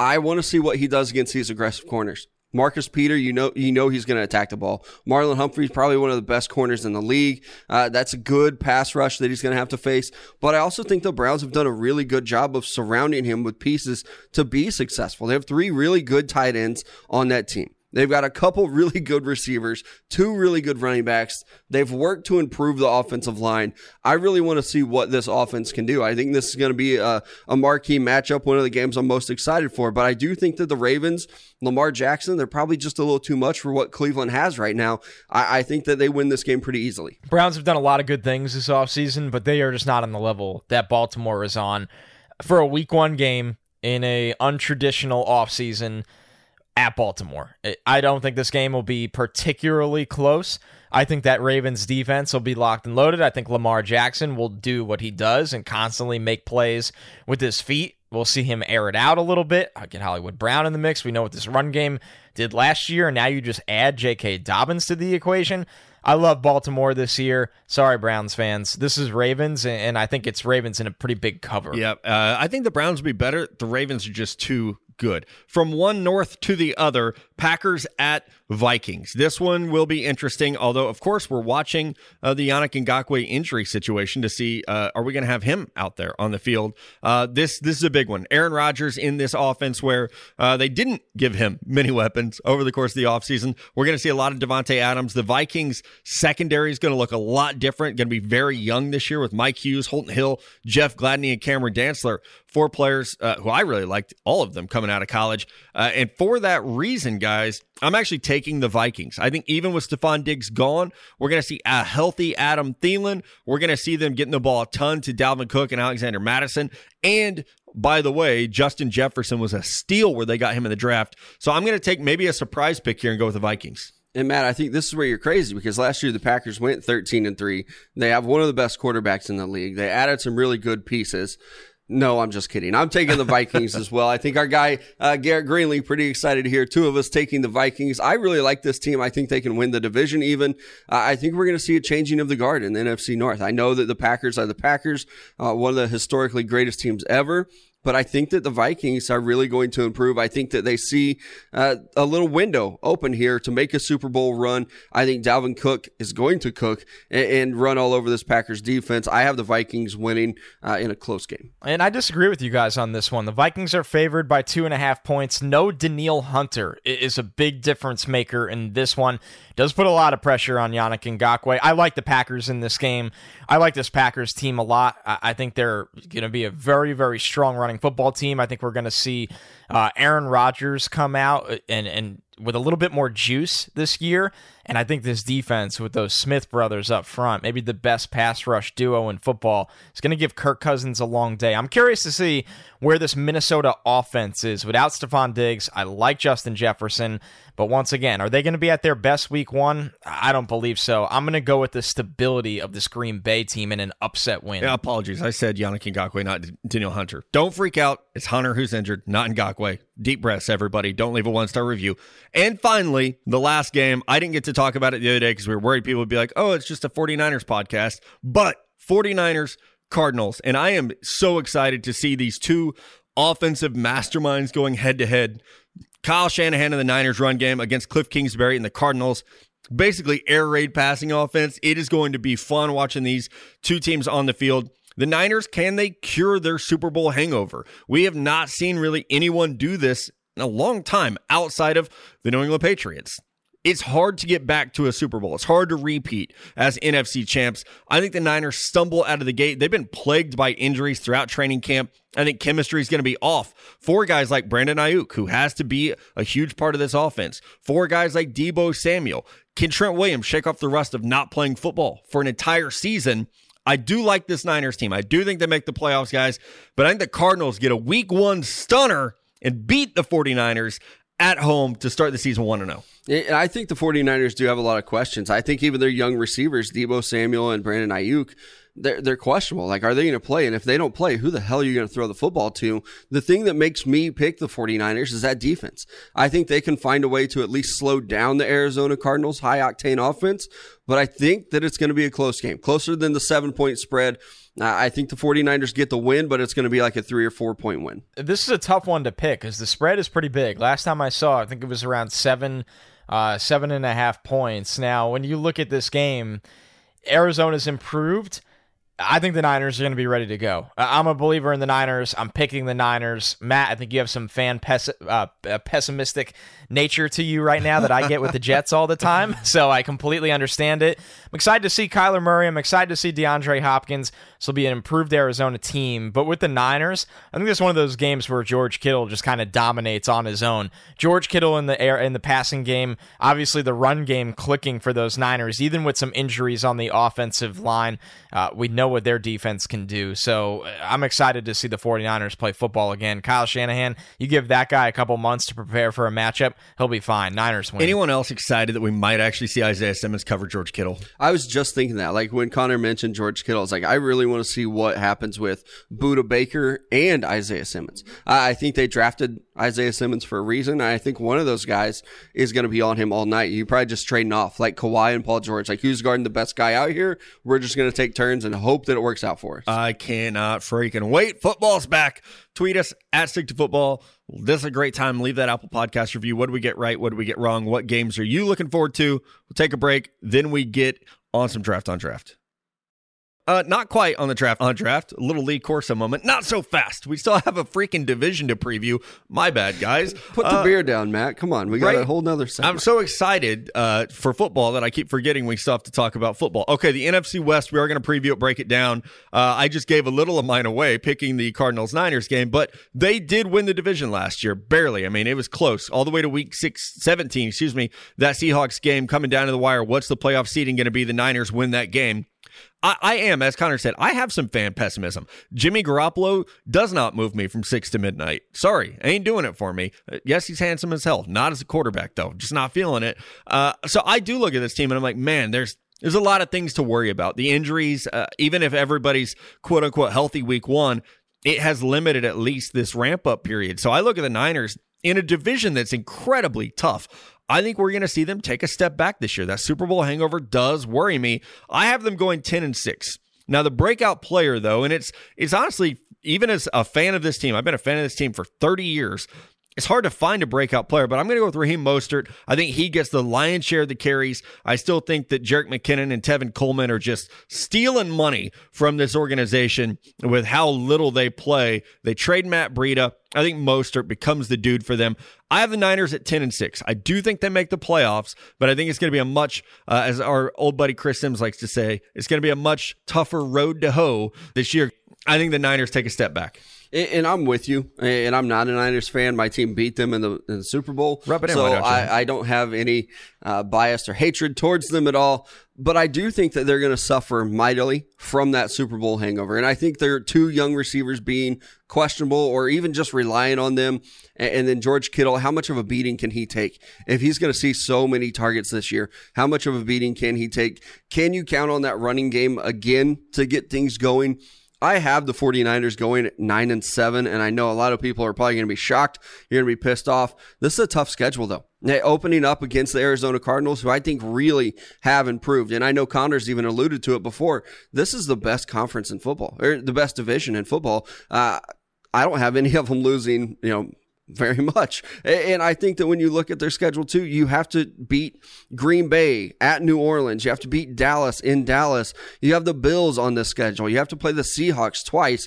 I want to see what he does against these aggressive corners. Marcus Peter, you know you know he's going to attack the ball. Marlon Humphrey's probably one of the best corners in the league. Uh, that's a good pass rush that he's going to have to face. But I also think the Browns have done a really good job of surrounding him with pieces to be successful. They have three really good tight ends on that team. They've got a couple really good receivers, two really good running backs. They've worked to improve the offensive line. I really want to see what this offense can do. I think this is going to be a, a marquee matchup, one of the games I'm most excited for. But I do think that the Ravens, Lamar Jackson, they're probably just a little too much for what Cleveland has right now. I, I think that they win this game pretty easily. Browns have done a lot of good things this offseason, but they are just not on the level that Baltimore is on. For a week one game in an untraditional offseason, at Baltimore. I don't think this game will be particularly close. I think that Ravens defense will be locked and loaded. I think Lamar Jackson will do what he does and constantly make plays with his feet. We'll see him air it out a little bit. I'll get Hollywood Brown in the mix. We know what this run game did last year, and now you just add J K. Dobbins to the equation. I love Baltimore this year. Sorry, Browns fans. This is Ravens, and I think it's Ravens in a pretty big cover. Yeah, uh, I think the Browns will be better. The Ravens are just too good. From one north to the other, Packers at Vikings. This one will be interesting, although, of course, we're watching uh, the Yannick Ngakoue injury situation to see, uh, are we going to have him out there on the field? Uh, this this is a big one. Aaron Rodgers in this offense where uh, they didn't give him many weapons over the course of the offseason. We're going to see a lot of Devontae Adams. The Vikings' secondary is going to look a lot different, going to be very young this year with Mike Hughes, Holton Hill, Jeff Gladney, and Cameron Dantzler. Four players uh, who I really liked, all of them coming out of college. Uh, and for that reason, guys, I'm actually taking the Vikings. I think even with Stephon Diggs gone, we're going to see a healthy Adam Thielen. We're going to see them getting the ball a ton to Dalvin Cook and Alexander Mattison. And by the way, Justin Jefferson was a steal where they got him in the draft. So I'm going to take maybe a surprise pick here and go with the Vikings. And, Matt, I think this is where you're crazy because last year the Packers went thirteen and three. They have one of the best quarterbacks in the league. They added some really good pieces. No, I'm just kidding. I'm taking the Vikings as well. I think our guy, uh, Garrett Greenlee, pretty excited here. Two of us taking the Vikings. I really like this team. I think they can win the division even. Uh, I think we're going to see a changing of the guard in the N F C North. I know that the Packers are the Packers, uh, one of the historically greatest teams ever. But I think that the Vikings are really going to improve. I think that they see uh, a little window open here to make a Super Bowl run. I think Dalvin Cook is going to cook and, and run all over this Packers defense. I have the Vikings winning uh, in a close game. And I disagree with you guys on this one. The Vikings are favored by two and a half points. No Danielle Hunter is a big difference maker in this one. Does put a lot of pressure on Yannick Ngakoue. I like the Packers in this game. I like this Packers team a lot. I, I think they're going to be a very, very strong running football team. I think we're going to see uh, Aaron Rodgers come out and and with a little bit more juice this year. And I think this defense with those Smith brothers up front, maybe the best pass rush duo in football, is going to give Kirk Cousins a long day. I'm curious to see where this Minnesota offense is without Stephon Diggs. I like Justin Jefferson, but once again, are they going to be at their best week one? I don't believe so. I'm going to go with the stability of this Green Bay team in an upset win. Yeah, apologies. I said Yannick Ngakoue, not Danielle Hunter. Don't freak out. It's Hunter who's injured, not Ngakoue. Deep breaths, everybody. Don't leave a one-star review. And finally, the last game. I didn't get to talk about it the other day because we were worried people would be like, oh, it's just a 49ers podcast. But 49ers, Cardinals. And I am so excited to see these two offensive masterminds going head-to-head. Kyle Shanahan in the Niners run game against Cliff Kingsbury and the Cardinals. Basically, air raid passing offense. It is going to be fun watching these two teams on the field. The Niners, can they cure their Super Bowl hangover? We have not seen really anyone do this in a long time outside of the New England Patriots. It's hard to get back to a Super Bowl. It's hard to repeat as N F C champs. I think the Niners stumble out of the gate. They've been plagued by injuries throughout training camp. I think chemistry is going to be off. Four guys like Brandon Ayuk, who has to be a huge part of this offense. Four guys like Deebo Samuel. Can Trent Williams shake off the rust of not playing football for an entire season? I do like this Niners team. I do think they make the playoffs, guys. But I think the Cardinals get a week one stunner and beat the 49ers at home to start the season one and oh. I think the 49ers do have a lot of questions. I think even their young receivers, Deebo Samuel and Brandon Ayuk, they're, they're questionable. Like, are they going to play? And if they don't play, who the hell are you going to throw the football to? The thing that makes me pick the 49ers is that defense. I think they can find a way to at least slow down the Arizona Cardinals' high-octane offense, but I think that it's going to be a close game, closer than the seven-point spread. I think the 49ers get the win, but it's going to be like a three or four point win. This is a tough one to pick because the spread is pretty big. Last time I saw, I think it was around seven, uh, seven and a half points. Now, when you look at this game, Arizona's improved. I think the Niners are going to be ready to go. I'm a believer in the Niners. I'm picking the Niners. Matt, I think you have some fan pes- uh, pessimistic nature to you right now that I get with the Jets all the time, so I completely understand it. I'm excited to see Kyler Murray. I'm excited to see DeAndre Hopkins. This will be an improved Arizona team. But with the Niners, I think this is one of those games where George Kittle just kind of dominates on his own. George Kittle in the air, in the passing game, obviously the run game clicking for those Niners, even with some injuries on the offensive line. Uh, we know what their defense can do. So I'm excited to see the 49ers play football again. Kyle Shanahan, you give that guy a couple months to prepare for a matchup, he'll be fine. Niners win. Anyone else excited that we might actually see Isaiah Simmons cover George Kittle? I was just thinking that. Like when Connor mentioned George Kittle, it's like, I really want to see what happens with Budda Baker and Isaiah Simmons. I think they drafted Isaiah Simmons for a reason. I think one of those guys is going to be on him all night. You probably just trading off like Kawhi and Paul George. Like, who's guarding the best guy out here? We're just going to take turns and hope that it works out for us. I cannot freaking wait. Football's back. Tweet us at Stick to Football. This is a great time. Leave that Apple Podcast review. What did we get right? What did we get wrong? What games are you looking forward to? We'll take a break. Then we get on some draft on draft. Uh, not quite on the draft on draft. A little Lee Corso moment. Not so fast. We still have a freaking division to preview. My bad, guys. Put the uh, beer down, Matt. Come on. We got right? a whole nother segment. I'm so excited uh, for football that I keep forgetting we still have to talk about football. Okay, the N F C West, we are going to preview it, break it down. Uh, I just gave a little of mine away picking the Cardinals-Niners game, but they did win the division last year. Barely. I mean, it was close. All the way to week six, seventeen, excuse me, that Seahawks game coming down to the wire. What's the playoff seeding going to be? The Niners win that game. I, I am, as Connor said, I have some fan pessimism. Jimmy Garoppolo does not move me from six to midnight. Sorry, ain't doing it for me. Yes, he's handsome as hell. Not as a quarterback, though. Just not feeling it. Uh, so I do look at this team, and I'm like, man, there's there's a lot of things to worry about. The injuries, uh, even if everybody's quote-unquote healthy week one, it has limited at least this ramp-up period. So I look at the Niners in a division that's incredibly tough. I think we're going to see them take a step back this year. That Super Bowl hangover does worry me. I have them going ten and six. Now, the breakout player, though, and it's it's honestly, even as a fan of this team, I've been a fan of this team for thirty years. It's hard to find a breakout player, but I'm going to go with Raheem Mostert. I think he gets the lion's share of the carries. I still think that Jerick McKinnon and Tevin Coleman are just stealing money from this organization with how little they play. They trade Matt Breida. I think Mostert becomes the dude for them. I have the Niners at ten and six. I do think they make the playoffs, but I think it's going to be a much, uh, as our old buddy Chris Sims likes to say, it's going to be a much tougher road to hoe this year. I think the Niners take a step back. And I'm with you, and I'm not a Niners fan. My team beat them in the, in the Super Bowl, so in, don't I, I don't have any uh, bias or hatred towards them at all. But I do think that they're going to suffer mightily from that Super Bowl hangover. And I think their two young receivers being questionable or even just relying on them. And then George Kittle, how much of a beating can he take? If he's going to see so many targets this year, how much of a beating can he take? Can you count on that running game again to get things going? I have the 49ers going nine and seven, and I know a lot of people are probably going to be shocked. You're going to be pissed off. This is a tough schedule, though. They're opening up against the Arizona Cardinals, who I think really have improved. And I know Connor's even alluded to it before. This is the best conference in football, or the best division in football. Uh, I don't have any of them losing, you know, very much. And I think that when you look at their schedule too, you have to beat Green Bay at New Orleans. You have to beat Dallas in Dallas. You have the Bills on this schedule. You have to play the Seahawks twice.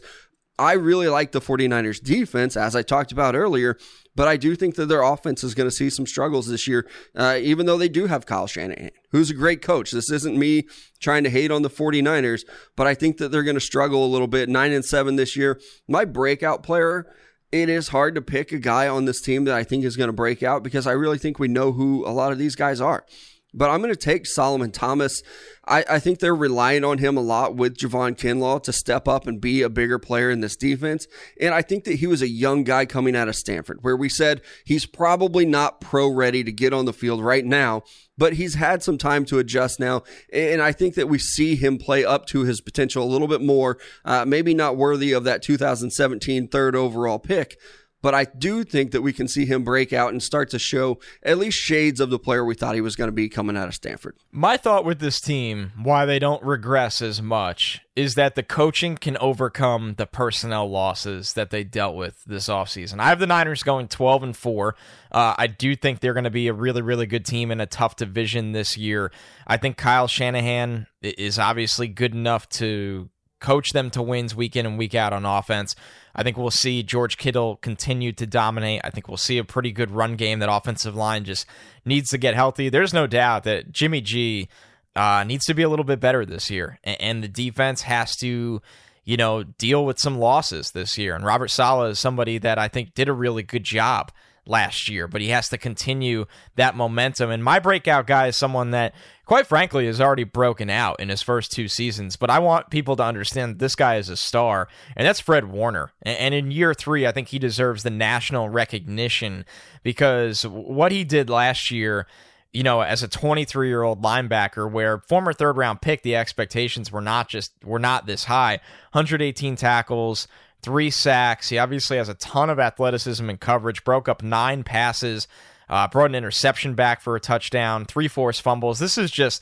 I really like the 49ers defense, as I talked about earlier, but I do think that their offense is going to see some struggles this year, uh, even though they do have Kyle Shanahan, who's a great coach. This isn't me trying to hate on the 49ers, but I think that they're going to struggle a little bit. Nine and seven this year. My breakout player, it is hard to pick a guy on this team that I think is going to break out because I really think we know who a lot of these guys are. But I'm going to take Solomon Thomas. I, I think they're relying on him a lot with Javon Kinlaw to step up and be a bigger player in this defense. And I think that he was a young guy coming out of Stanford, where we said he's probably not pro-ready to get on the field right now, but he's had some time to adjust now. And I think that we see him play up to his potential a little bit more, uh, maybe not worthy of that two thousand seventeen third overall pick. But I do think that we can see him break out and start to show at least shades of the player we thought he was going to be coming out of Stanford. My thought with this team, why they don't regress as much, is that the coaching can overcome the personnel losses that they dealt with this offseason. I have the Niners going twelve and four. Uh, I do think they're going to be a really, really good team in a tough division this year. I think Kyle Shanahan is obviously good enough to coach them to wins week in and week out on offense. I think we'll see George Kittle continue to dominate. I think we'll see a pretty good run game. That offensive line just needs to get healthy. There's no doubt that Jimmy G uh, needs to be a little bit better this year, and the defense has to, you know, deal with some losses this year. And Robert Saleh is somebody that I think did a really good job last year, but he has to continue that momentum. And my breakout guy is someone that, quite frankly, has already broken out in his first two seasons, but I want people to understand this guy is a star, and that's Fred Warner. And in year three, I think he deserves the national recognition, because what he did last year, you know, as a twenty-three-year-old linebacker, where former third-round pick, the expectations were not just were not this high. one hundred eighteen tackles, three sacks. He obviously has a ton of athleticism and coverage, broke up nine passes, uh, brought an interception back for a touchdown, three forced fumbles. This is just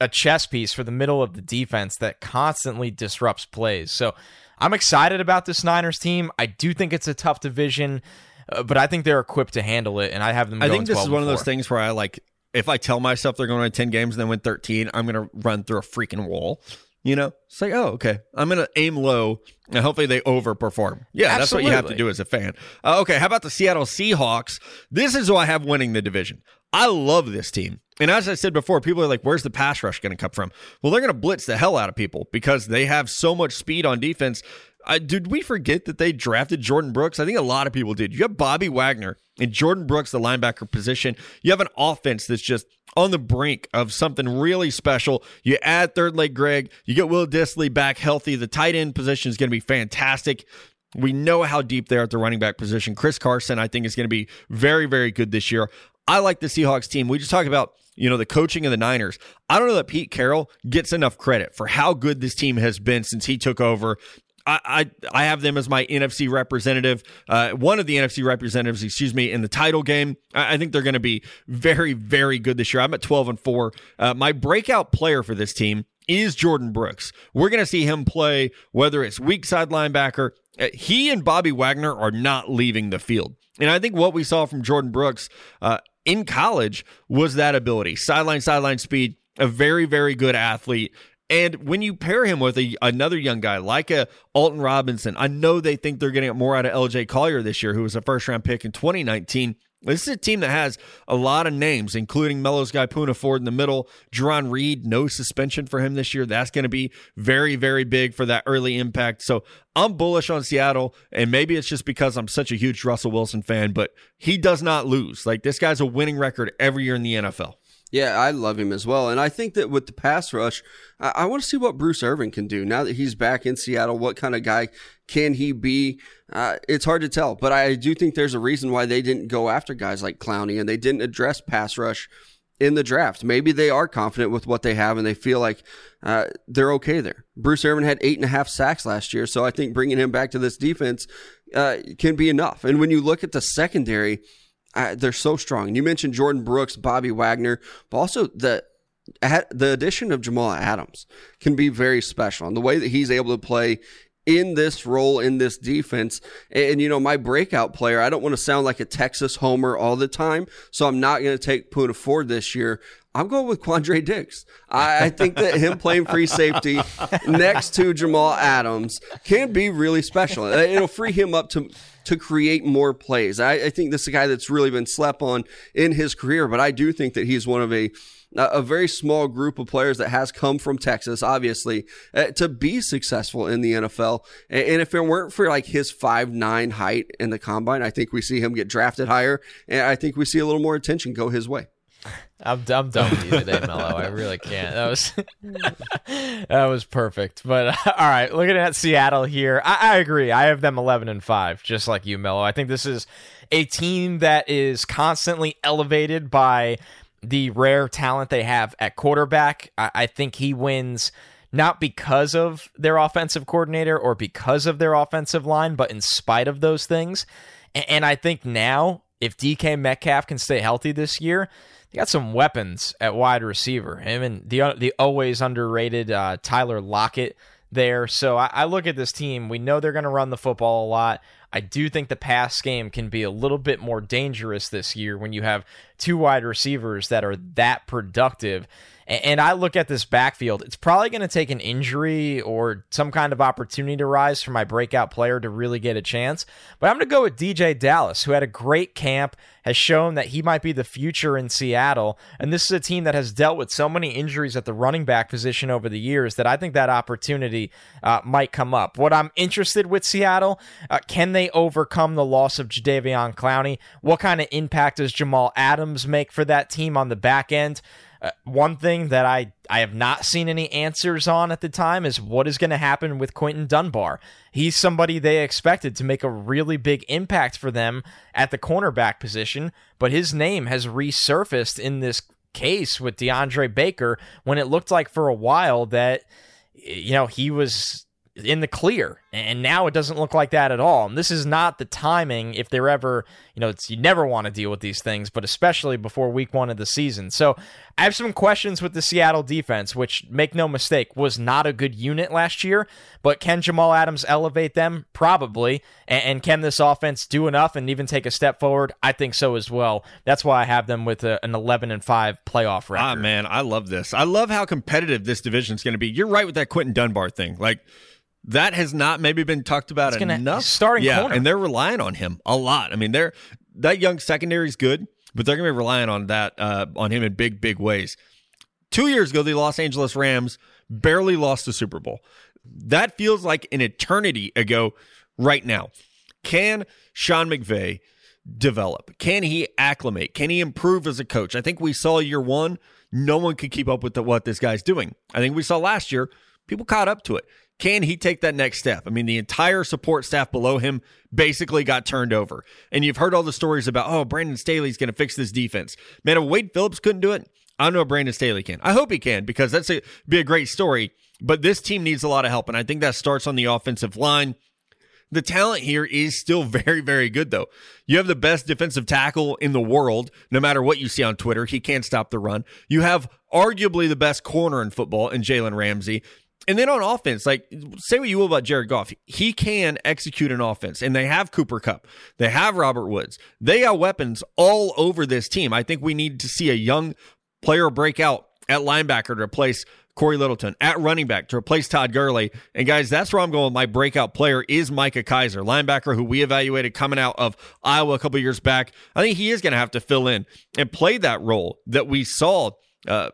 a chess piece for the middle of the defense that constantly disrupts plays. So I'm excited about this Niners team. I do think it's a tough division, uh, but I think they're equipped to handle it, and I have them going twelve and four. I think this is one of those things where I, like, if I tell myself they're going to ten games and then win thirteen, I'm going to run through a freaking wall. You know, it's like, oh, okay, I'm going to aim low, and hopefully they overperform. Yeah, Absolutely. That's what you have to do as a fan. Uh, okay, how about the Seattle Seahawks? This is who I have winning the division. I love this team. And as I said before, people are like, where's the pass rush going to come from? Well, they're going to blitz the hell out of people because they have so much speed on defense. Uh, did we forget that they drafted Jordan Brooks? I think a lot of people did. You have Bobby Wagner and Jordan Brooks, the linebacker position. You have an offense that's just on the brink of something really special. You add third leg Greg. You get Will Dissly back healthy. The tight end position is going to be fantastic. We know how deep they are at the running back position. Chris Carson, I think, is going to be very, very good this year. I like the Seahawks team. We just talked about, you know, the coaching of the Niners. I don't know that Pete Carroll gets enough credit for how good this team has been since he took over. I, I I have them as my N F C representative, uh, one of the N F C representatives, excuse me, in the title game. I, I think they're going to be very, very good this year. I'm at twelve and four. Uh, my breakout player for this team is Jordan Brooks. We're going to see him play, whether it's weak side linebacker. He and Bobby Wagner are not leaving the field. And I think what we saw from Jordan Brooks uh, in college was that ability. Sideline, sideline speed, a very, very good athlete. And when you pair him with a, another young guy like a Alton Robinson, I know they think they're getting more out of L J Collier this year, who was a first-round pick in twenty nineteen. This is a team that has a lot of names, including Melo's guy Puna Ford in the middle. Jerron Reed, no suspension for him this year. That's going to be very, very big for that early impact. So I'm bullish on Seattle, and maybe it's just because I'm such a huge Russell Wilson fan, but he does not lose. Like, this guy's a winning record every year in the N F L. Yeah, I love him as well. And I think that with the pass rush, I, I want to see what Bruce Irvin can do. Now that he's back in Seattle, what kind of guy can he be? Uh, it's hard to tell. But I do think there's a reason why they didn't go after guys like Clowney, and they didn't address pass rush in the draft. Maybe they are confident with what they have, and they feel like uh, they're okay there. Bruce Irvin had eight and a half sacks last year, so I think bringing him back to this defense uh, can be enough. And when you look at the secondary, Uh, they're so strong. And you mentioned Jordan Brooks, Bobby Wagner, but also the the addition of Jamal Adams can be very special. And the way that he's able to play in this role, in this defense, and, and you know, my breakout player, I don't want to sound like a Texas homer all the time, so I'm not going to take Puna Ford this year. I'm going with Quandre Diggs. I, I think that him playing free safety next to Jamal Adams can be really special. It'll free him up to to create more plays. I, I think this is a guy that's really been slept on in his career, but I do think that he's one of a a very small group of players that has come from Texas, obviously, uh, to be successful in the N F L. And, and if it weren't for like his five nine height in the combine, I think we see him get drafted higher, and I think we see a little more attention go his way. I'm I'm done with you today, Mello. I really can't. That was that was perfect. But all right, looking at Seattle here, I, I agree. I have them eleven and five, just like you, Mello. I think this is a team that is constantly elevated by the rare talent they have at quarterback. I, I think he wins not because of their offensive coordinator or because of their offensive line, but in spite of those things. And, and I think now, if D K Metcalf can stay healthy this year, they got some weapons at wide receiver. Him and the the always underrated uh, Tyler Lockett there. So I, I look at this team. We know they're going to run the football a lot. I do think the pass game can be a little bit more dangerous this year when you have two wide receivers that are that productive. And, and I look at this backfield. It's probably going to take an injury or some kind of opportunity to rise for my breakout player to really get a chance. But I'm going to go with D J Dallas, who had a great camp, has shown that he might be the future in Seattle. And this is a team that has dealt with so many injuries at the running back position over the years that I think that opportunity uh, might come up. What I'm interested with Seattle, uh, can they overcome the loss of Jadeveon Clowney? What kind of impact does Jamal Adams make for that team on the back end? Uh, one thing that I, I have not seen any answers on at the time is what is going to happen with Quentin Dunbar. He's somebody they expected to make a really big impact for them at the cornerback position, but his name has resurfaced in this case with DeAndre Baker when it looked like for a while that, you know, he was in the clear, and now it doesn't look like that at all. And this is not the timing if they're ever, you know, it's, you never want to deal with these things, but especially before week one of the season. So I have some questions with the Seattle defense, which, make no mistake, was not a good unit last year, but can Jamal Adams elevate them? Probably. And, and can this offense do enough and even take a step forward? I think so as well. That's why I have them with a, an eleven and five playoff record. Ah, man, I love this. I love how competitive this division is going to be. You're right with that Quentin Dunbar thing. Like, that has not maybe been talked about gonna, enough. Starting yeah, corner. And they're relying on him a lot. I mean, they're that young secondary is good, but they're going to be relying on that uh, on him in big, big ways. Two years ago, the Los Angeles Rams barely lost the Super Bowl. That feels like an eternity ago right now. Can Sean McVay develop? Can he acclimate? Can he improve as a coach? I think we saw year one, no one could keep up with the, what this guy's doing. I think we saw last year, people caught up to it. Can he take that next step? I mean, the entire support staff below him basically got turned over. And you've heard all the stories about, oh, Brandon Staley's going to fix this defense. Man, if Wade Phillips couldn't do it, I don't know if Brandon Staley can. I hope he can, because that's a, be a great story. But this team needs a lot of help, and I think that starts on the offensive line. The talent here is still very, very good, though. You have the best defensive tackle in the world, no matter what you see on Twitter. He can't stop the run. You have arguably the best corner in football in Jalen Ramsey. And then on offense, like, say what you will about Jared Goff, he can execute an offense, and they have Cooper Kupp, they have Robert Woods, they got weapons all over this team. I think we need to see a young player break out at linebacker to replace Corey Littleton, at running back to replace Todd Gurley. And guys, that's where I'm going with my breakout player is Micah Kiser, linebacker who we evaluated coming out of Iowa a couple years back. I think he is going to have to fill in and play that role that we saw. Uh,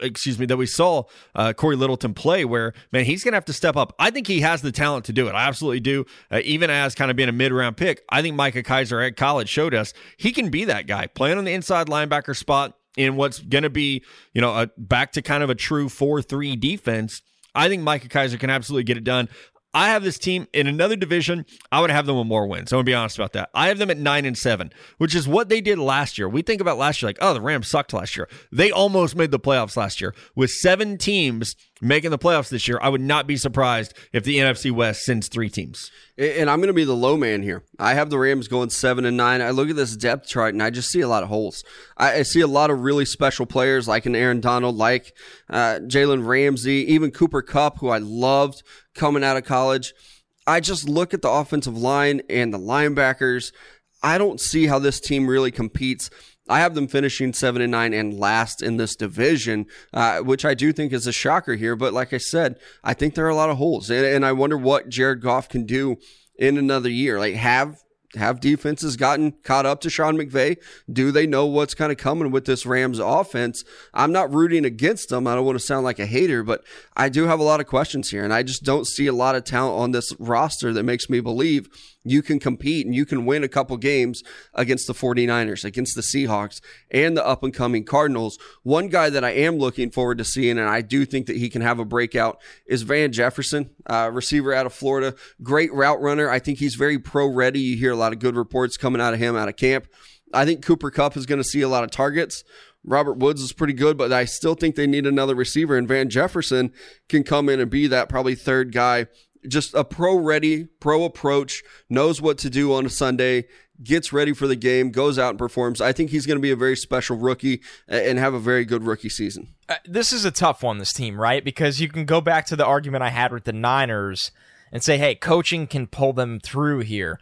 excuse me, that we saw uh, Corey Littleton play, where, man, he's going to have to step up. I think he has the talent to do it. I absolutely do. Uh, even as kind of being a mid-round pick, I think Micah Kiser at college showed us he can be that guy, playing on the inside linebacker spot in what's going to be, you know, a, back to kind of a true four three defense. I think Micah Kiser can absolutely get it done. I have this team in another division. I would have them with more wins. I'm going to be honest about that. I have them at nine and seven, which is what they did last year. We think about last year like, oh, the Rams sucked last year. They almost made the playoffs last year. With seven teams making the playoffs this year, I would not be surprised if the N F C West sends three teams. And I'm going to be the low man here. I have the Rams going seven and nine. I look at this depth chart, and I just see a lot of holes. I see a lot of really special players like an Aaron Donald, like uh, Jalen Ramsey, even Cooper Kupp, who I loved coming out of college. I just look at the offensive line and the linebackers. I don't see how this team really competes. I have them finishing seven and nine and last in this division, uh, which I do think is a shocker here. But like I said, I think there are a lot of holes, and, and I wonder what Jared Goff can do in another year. Like, have have defenses gotten caught up to Sean McVay? Do they know what's kind of coming with this Rams offense? I'm not rooting against them. I don't want to sound like a hater, but I do have a lot of questions here, and I just don't see a lot of talent on this roster that makes me believe you can compete and you can win a couple games against the forty-niners, against the Seahawks, and the up-and-coming Cardinals. One guy that I am looking forward to seeing, and I do think that he can have a breakout, is Van Jefferson, uh, receiver out of Florida. Great route runner. I think he's very pro-ready. You hear a lot of good reports coming out of him out of camp. I think Cooper Kupp is going to see a lot of targets. Robert Woods is pretty good, but I still think they need another receiver, and Van Jefferson can come in and be that probably third guy. Just a pro-ready, pro-approach, knows what to do on a Sunday, gets ready for the game, goes out and performs. I think he's going to be a very special rookie and have a very good rookie season. Uh, this is a tough one, this team, right? Because you can go back to the argument I had with the Niners and say, hey, coaching can pull them through here.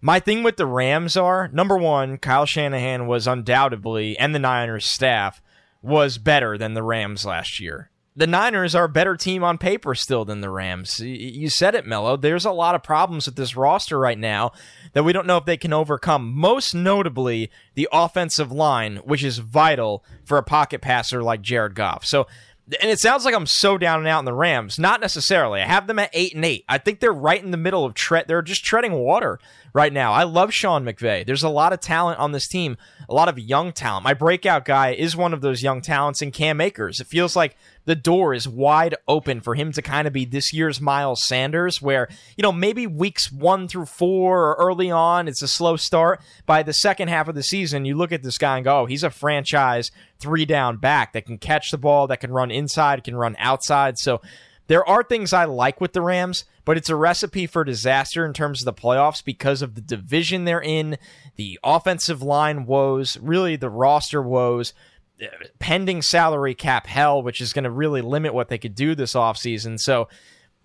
My thing with the Rams are, number one, Kyle Shanahan was undoubtedly, and the Niners staff, was better than the Rams last year. The Niners are a better team on paper still than the Rams. You said it, Melo. There's a lot of problems with this roster right now that we don't know if they can overcome. Most notably, the offensive line, which is vital for a pocket passer like Jared Goff. So, and it sounds like I'm so down and out in the Rams. Not necessarily. I have them at eight and eight. I think they're right in the middle of tre- They're just treading water right now. I love Sean McVay. There's a lot of talent on this team, a lot of young talent. My breakout guy is one of those young talents in Cam Akers. It feels like the door is wide open for him to kind of be this year's Miles Sanders, where, you know, maybe weeks one through four or early on, it's a slow start. By the second half of the season, you look at this guy and go, oh, he's a franchise three down back that can catch the ball, that can run inside, can run outside. So there are things I like with the Rams, but it's a recipe for disaster in terms of the playoffs because of the division they're in, the offensive line woes, really the roster woes, pending salary cap hell, which is going to really limit what they could do this offseason. So,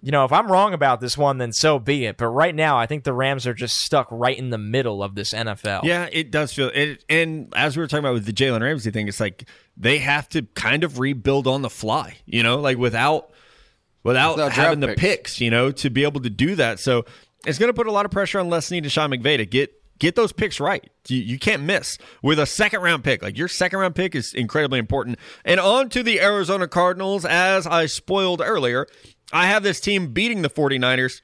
you know, if I'm wrong about this one, then so be it. But right now, I think the Rams are just stuck right in the middle of this N F L. Yeah, it does feel it. And as we were talking about with the Jalen Ramsey thing, it's like they have to kind of rebuild on the fly, you know, like without without, without having the picks. picks, you know, to be able to do that. So it's going to put a lot of pressure on Les Snead and Sean McVay to get Get those picks right. You, you can't miss with a second-round pick. Like, your second-round pick is incredibly important. And on to the Arizona Cardinals, as I spoiled earlier. I have this team beating the forty-niners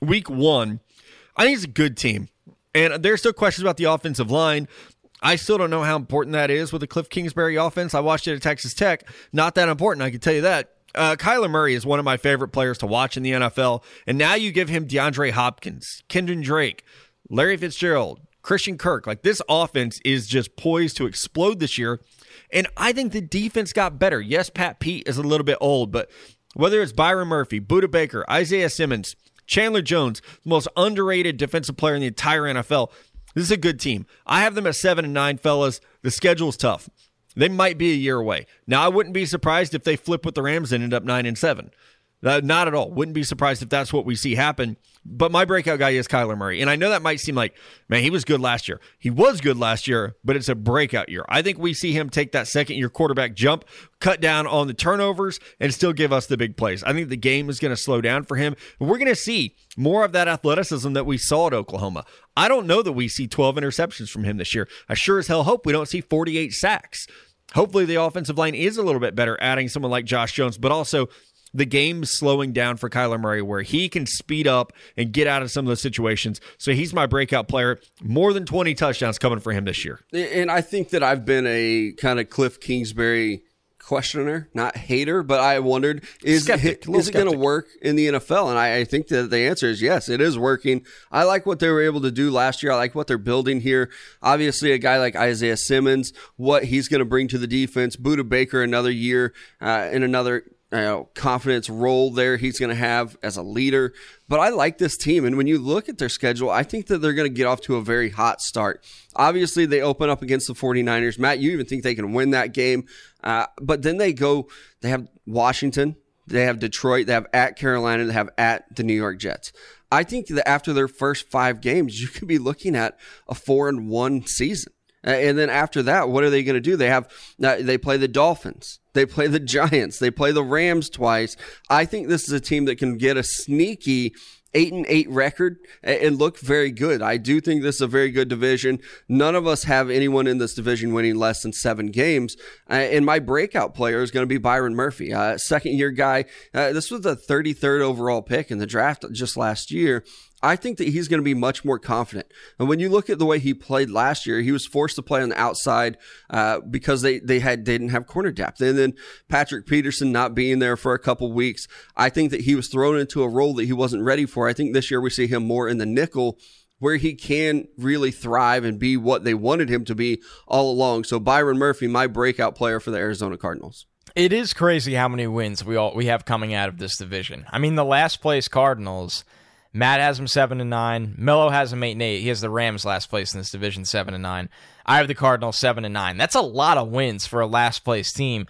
week one. I think it's a good team. And there's still questions about the offensive line. I still don't know how important that is with the Cliff Kingsbury offense. I watched it at Texas Tech. Not that important, I can tell you that. Uh, Kyler Murray is one of my favorite players to watch in the N F L. And now you give him DeAndre Hopkins, Kendon Drake, Larry Fitzgerald, Christian Kirk. Like, this offense is just poised to explode this year. And I think the defense got better. Yes, Pat Pete is a little bit old, but whether it's Byron Murphy, Buda Baker, Isaiah Simmons, Chandler Jones, the most underrated defensive player in the entire N F L, this is a good team. I have them at seven and nine, fellas. The schedule's tough. They might be a year away. Now, I wouldn't be surprised if they flip with the Rams and end up nine and seven. Not at all. Wouldn't be surprised if that's what we see happen. But my breakout guy is Kyler Murray. And I know that might seem like, man, he was good last year. He was good last year, but it's a breakout year. I think we see him take that second-year quarterback jump, cut down on the turnovers, and still give us the big plays. I think the game is going to slow down for him. And we're going to see more of that athleticism that we saw at Oklahoma. I don't know that we see twelve interceptions from him this year. I sure as hell hope we don't see forty-eight sacks. Hopefully the offensive line is a little bit better, adding someone like Josh Jones, but also the game's slowing down for Kyler Murray where he can speed up and get out of some of those situations. So he's my breakout player. More than twenty touchdowns coming for him this year. And I think that I've been a kind of Cliff Kingsbury questioner, not hater, but I wondered, is, skeptic, is it going to work in the N F L? And I, I think that the answer is yes, it is working. I like what they were able to do last year. I like what they're building here. Obviously, a guy like Isaiah Simmons, what he's going to bring to the defense. Buda Baker, another year uh, in another You know, confidence role there he's going to have as a leader. But I like this team, and when you look at their schedule, I think that they're going to get off to a very hot start. Obviously, they open up against the forty-niners. Matt, you even think they can win that game. Uh, but then they go, they have Washington, they have Detroit, they have at Carolina, they have at the New York Jets. I think that after their first five games, you could be looking at a four and one season. And then after that, what are they going to do? They have they play the Dolphins. They play the Giants. They play the Rams twice. I think this is a team that can get a sneaky eight and eight record and look very good. I do think this is a very good division. None of us have anyone in this division winning less than seven games. Uh, and my breakout player is going to be Byron Murphy, uh, second year guy. Uh, this was the thirty-third overall pick in the draft just last year. I think that he's going to be much more confident. And when you look at the way he played last year, he was forced to play on the outside uh, because they they had they didn't have corner depth. And then Patrick Peterson not being there for a couple weeks, I think that he was thrown into a role that he wasn't ready for. I think this year we see him more in the nickel, where he can really thrive and be what they wanted him to be all along. So Byron Murphy, my breakout player for the Arizona Cardinals. It is crazy how many wins we all we have coming out of this division. I mean, the last place Cardinals, Matt has them seven and nine. Mello has them eight and eight. He has the Rams last place in this division, seven and nine. I have the Cardinals seven and nine. That's a lot of wins for a last place team.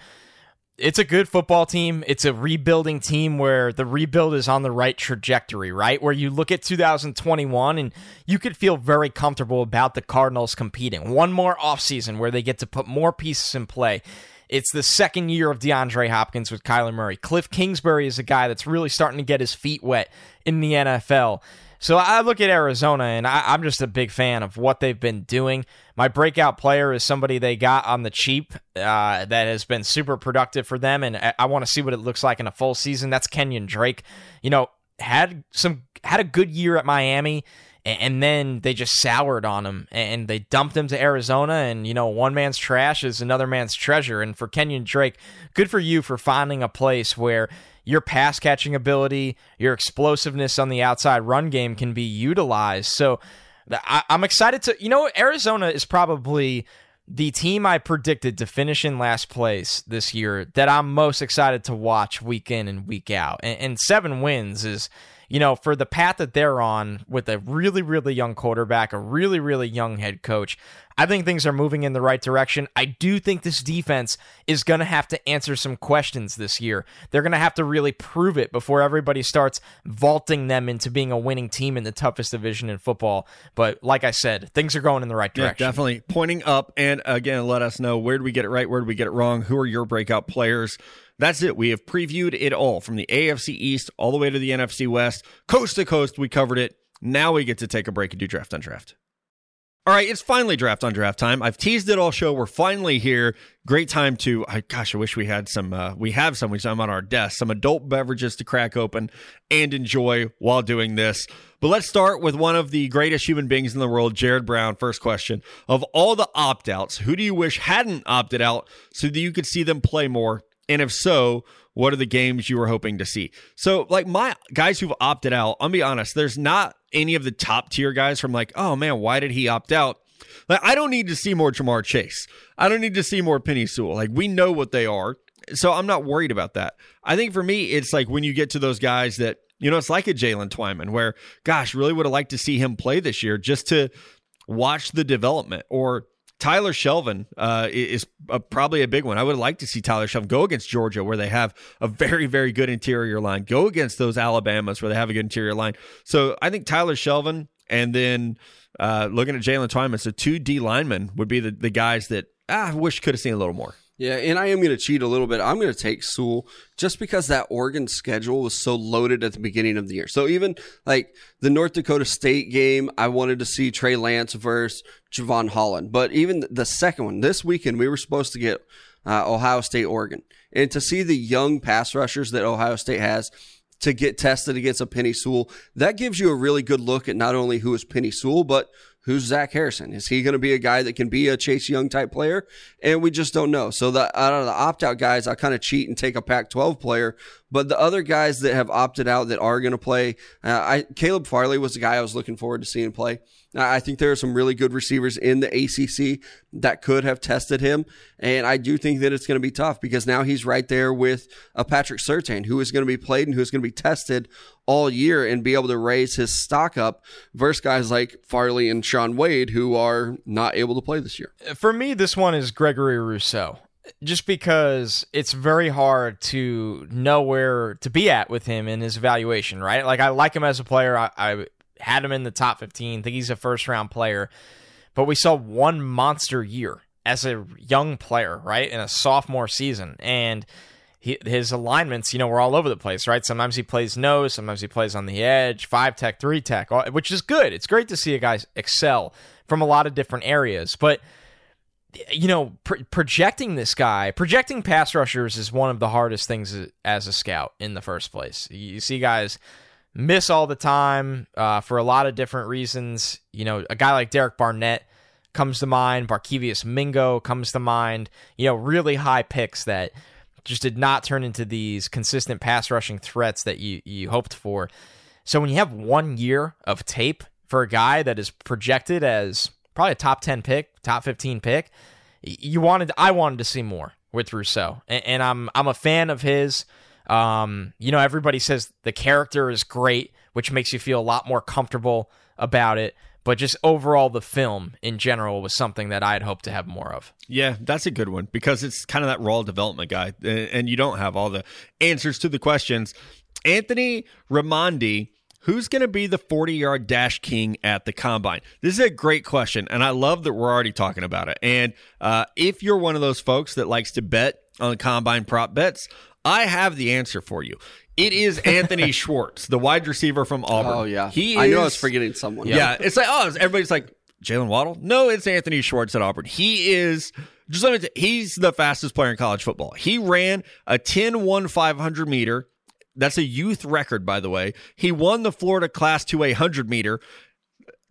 It's a good football team. It's a rebuilding team where the rebuild is on the right trajectory, right? Where you look at two thousand twenty-one and you could feel very comfortable about the Cardinals competing. One more offseason where they get to put more pieces in play. It's the second year of DeAndre Hopkins with Kyler Murray. Cliff Kingsbury is a guy that's really starting to get his feet wet in the N F L. So I look at Arizona, and I, I'm just a big fan of what they've been doing. My breakout player is somebody they got on the cheap uh, that has been super productive for them, and I, I want to see what it looks like in a full season. That's Kenyon Drake. You know, had some had a good year at Miami, and then they just soured on him, and they dumped him to Arizona, and, you know, one man's trash is another man's treasure. And for Kenyon Drake, good for you for finding a place where your pass-catching ability, your explosiveness on the outside run game can be utilized. So I, I'm excited to, you know, Arizona is probably the team I predicted to finish in last place this year that I'm most excited to watch week in and week out. And, and seven wins is, you know, for the path that they're on with a really, really young quarterback, a really, really young head coach, I think things are moving in the right direction. I do think this defense is going to have to answer some questions this year. They're going to have to really prove it before everybody starts vaulting them into being a winning team in the toughest division in football. But like I said, things are going in the right direction. Yeah, definitely. Pointing up, and again, let us know, where did we get it right? Where did we get it wrong? Who are your breakout players? That's it. We have previewed it all from the A F C East all the way to the N F C West. Coast to coast, we covered it. Now we get to take a break and do draft on draft. All right, it's finally draft on draft time. I've teased it all show. We're finally here. Great time to, I, gosh, I wish we had some, uh, we have some, which I'm on our desk, some adult beverages to crack open and enjoy while doing this. But let's start with one of the greatest human beings in the world, Jared Brown. First question. Of all the opt-outs, who do you wish hadn't opted out so that you could see them play more? And if so, what are the games you were hoping to see? So, like, my guys who've opted out, I'll be honest, there's not any of the top tier guys from like, oh man, why did he opt out? Like, I don't need to see more Jamar Chase. I don't need to see more Penei Sewell. Like, we know what they are. So I'm not worried about that. I think for me, it's like when you get to those guys that, you know, it's like a Jalen Twyman where, gosh, really would have liked to see him play this year just to watch the development. Or Tyler Shelvin uh, is a, probably a big one. I would like to see Tyler Shelvin go against Georgia, where they have a very, very good interior line. Go against those Alabamas, where they have a good interior line. So I think Tyler Shelvin, and then uh, looking at Jalen Twyman, so two D linemen would be the, the guys that ah, I wish could have seen a little more. Yeah, and I am going to cheat a little bit. I'm going to take Sewell just because that Oregon schedule was so loaded at the beginning of the year. So even like the North Dakota State game, I wanted to see Trey Lance versus Javon Holland. But even the second one, this weekend, we were supposed to get uh, Ohio State, Oregon. And to see the young pass rushers that Ohio State has to get tested against a Penei Sewell, that gives you a really good look at not only who is Penei Sewell, but who's Zach Harrison? Is he going to be a guy that can be a Chase Young type player? And we just don't know. So the, out of the opt-out guys, I kind of cheat and take a Pac twelve player. But the other guys that have opted out that are going to play, uh, I, Caleb Farley was the guy I was looking forward to seeing play. I think there are some really good receivers in the A C C that could have tested him. And I do think that it's going to be tough because now he's right there with a Patrick Surtain, who is going to be played and who is going to be tested all year and be able to raise his stock up versus guys like Farley and Sean Wade, who are not able to play this year. For me, this one is Gregory Rousseau, just because it's very hard to know where to be at with him in his evaluation, right? Like, I like him as a player. I, I had him in the top fifteen. Think he's a first-round player. But we saw one monster year as a young player, right, in a sophomore season. And he, his alignments, you know, were all over the place, right? Sometimes he plays nose, sometimes he plays on the edge, five tech, three tech, which is good. It's great to see a guy excel from a lot of different areas. But, you know, pr- projecting this guy, projecting pass rushers is one of the hardest things as a scout in the first place. You see guys miss all the time uh, for a lot of different reasons. You know, a guy like Derek Barnett comes to mind. Barkevious Mingo comes to mind. You know, really high picks that just did not turn into these consistent pass rushing threats that you, you hoped for. So when you have one year of tape for a guy that is projected as probably a top ten pick, top fifteen pick, you wanted, I wanted to see more with Rousseau. And, and I'm I'm a fan of his. Um, you know, everybody says the character is great, which makes you feel a lot more comfortable about it. But just overall, the film in general was something that I had hoped to have more of. Yeah, that's a good one because it's kind of that raw development guy, and you don't have all the answers to the questions. Anthony Raimondi, who's going to be the forty-yard dash king at the Combine? This is a great question, and I love that we're already talking about it. And uh, if you're one of those folks that likes to bet on Combine prop bets, I have the answer for you. It is Anthony Schwartz, the wide receiver from Auburn. Oh, yeah. He is, I knew I was forgetting someone. Yeah. yeah it's like, oh, everybody's like, Jalen Waddle? No, it's Anthony Schwartz at Auburn. He is, just let me tell you, he's the fastest player in college football. He ran a ten one five hundred meter. That's a youth record, by the way. He won the Florida Class two eight hundred meter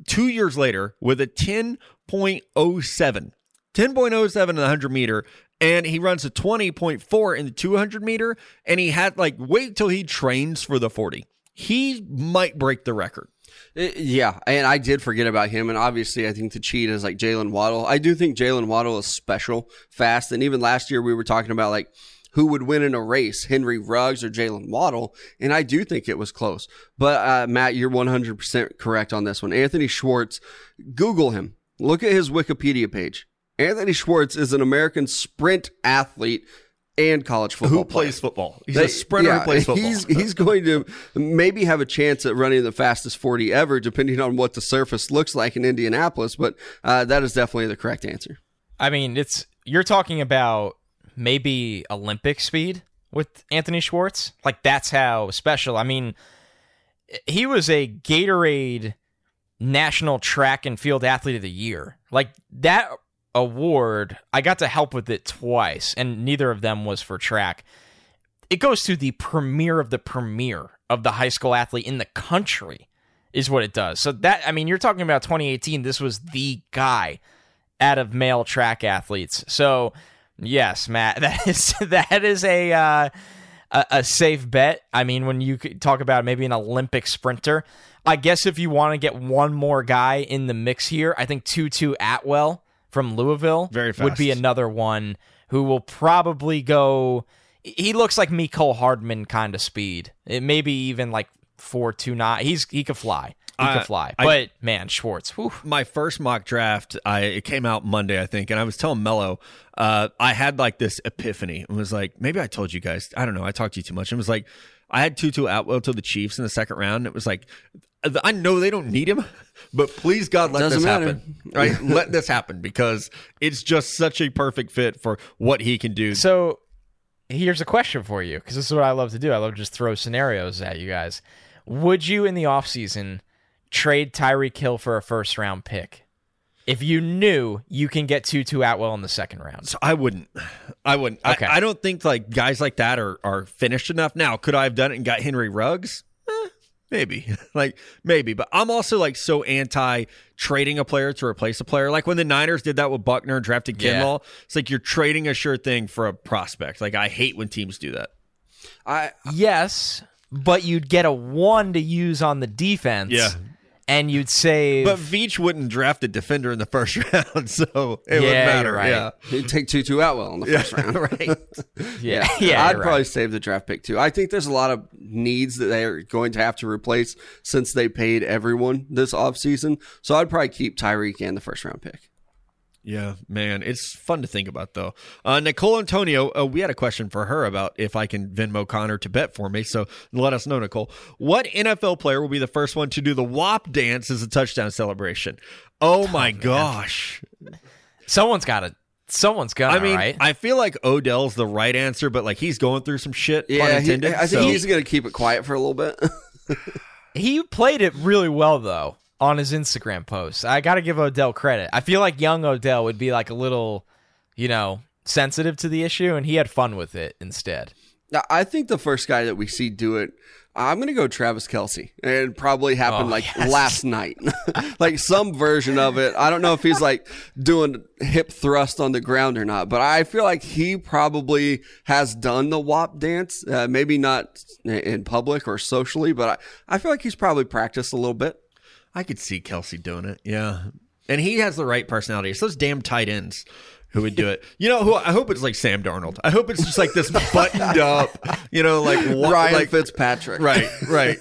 two years later with a ten point oh seven. ten point oh seven in the one hundred meter, and he runs a twenty point four in the two hundred meter, and he had, like, wait till he trains for the forty. He might break the record. It, yeah, and I did forget about him, and obviously I think the cheat is, like, Jalen Waddle. I do think Jalen Waddle is special, fast, and even last year we were talking about, like, who would win in a race, Henry Ruggs or Jalen Waddle, and I do think it was close. But, uh, Matt, you're one hundred percent correct on this one. Anthony Schwartz, Google him. Look at his Wikipedia page. Anthony Schwartz is an American sprint athlete and college football who player. plays football. He's they, a sprinter yeah, who plays football. He's, he's going to maybe have a chance at running the fastest forty ever, depending on what the surface looks like in Indianapolis, but uh, that is definitely the correct answer. I mean, it's you're talking about maybe Olympic speed with Anthony Schwartz. Like, that's how special. I mean, he was a Gatorade National Track and Field Athlete of the Year. Like, that award, I got to help with it twice, and neither of them was for track. It goes to the premier of the premier of the high school athlete in the country is what it does. So that, I mean, you're talking about twenty eighteen, this was the guy out of male track athletes. So yes, Matt, that is that is a uh, a, a safe bet. I mean, when you talk about maybe an Olympic sprinter, I guess if you want to get one more guy in the mix here, I think Tutu Atwell from Louisville Very fast. would be another one who will probably go. He looks like Mecole Hardman kind of speed. It maybe even like four two nine. He's he could fly. He uh, could fly. But I, man, Schwartz. Whew. My first mock draft, I it came out Monday, I think, and I was telling Mello, uh, I had like this epiphany. It was like, maybe I told you guys. I don't know. I talked to you too much. It was like, I had Tutu Atwell to the Chiefs in the second round. It was like, I know they don't need him, but please, God, let Doesn't this matter. happen. Right? Let this happen because it's just such a perfect fit for what he can do. So here's a question for you, because this is what I love to do. I love to just throw scenarios at you guys. Would you, in the offseason, trade Tyreek Hill for a first-round pick if you knew you can get Tutu Atwell in the second round? So I wouldn't. I wouldn't. Okay. I, I don't think like guys like that are, are finished enough now. Could I have done it and got Henry Ruggs? Eh. Maybe, like maybe, but I'm also like so anti trading a player to replace a player. Like when the Niners did that with Buckner and drafted Kinlaw, yeah. It's like you're trading a sure thing for a prospect. Like I hate when teams do that. I yes, but you'd get a one to use on the defense. Yeah. And you'd save. But Veach wouldn't draft a defender in the first round, so it yeah, wouldn't matter. Right. Yeah, he'd take Tutu Atwell in the first yeah, round, right? yeah, yeah. I'd probably right. save the draft pick too. I think there's a lot of needs that they are going to have to replace since they paid everyone this offseason. So I'd probably keep Tyreek and the first round pick. Yeah, man, it's fun to think about though. Uh, Nicole Antonio, uh, we had a question for her about if I can Venmo Connor to bet for me. So let us know, Nicole. What N F L player will be the first one to do the W A P dance as a touchdown celebration? Oh my oh, gosh, someone's got to Someone's got. I mean, right? I feel like Odell's the right answer, but like he's going through some shit. Yeah, he, intended, I think so. He's going to keep it quiet for a little bit. He played it really well though on his Instagram post. I got to give Odell credit. I feel like young Odell would be like a little, you know, sensitive to the issue, and he had fun with it instead. Now, I think the first guy that we see do it, I'm going to go Travis Kelce. It probably happened oh, like yes. last night, like some version of it. I don't know if he's like doing hip thrust on the ground or not, but I feel like he probably has done the W A P dance. Uh, maybe not in public or socially, but I, I feel like he's probably practiced a little bit. I could see Kelce doing it. Yeah. And he has the right personality. It's those damn tight ends who would do it. You know, who, I hope it's like Sam Darnold. I hope it's just like this buttoned up, you know, like one, Ryan like, Fitzpatrick. Right, right.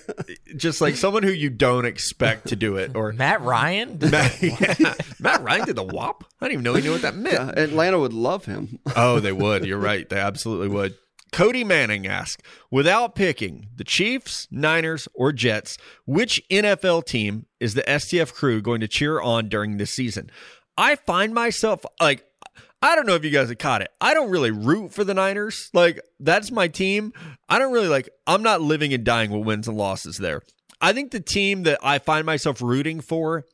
Just like someone who you don't expect to do it. Or Matt Ryan? Matt, yeah. Matt Ryan did the W A P? I didn't even know he knew what that meant. Yeah, Atlanta would love him. Oh, they would. You're right. They absolutely would. Cody Manning asks, without picking the Chiefs, Niners, or Jets, which N F L team is the S T F crew going to cheer on during this season? I find myself like, I don't know if you guys have caught it. I don't really root for the Niners. Like, that's my team. I don't really like, I'm not living and dying with wins and losses there. I think the team that I find myself rooting for,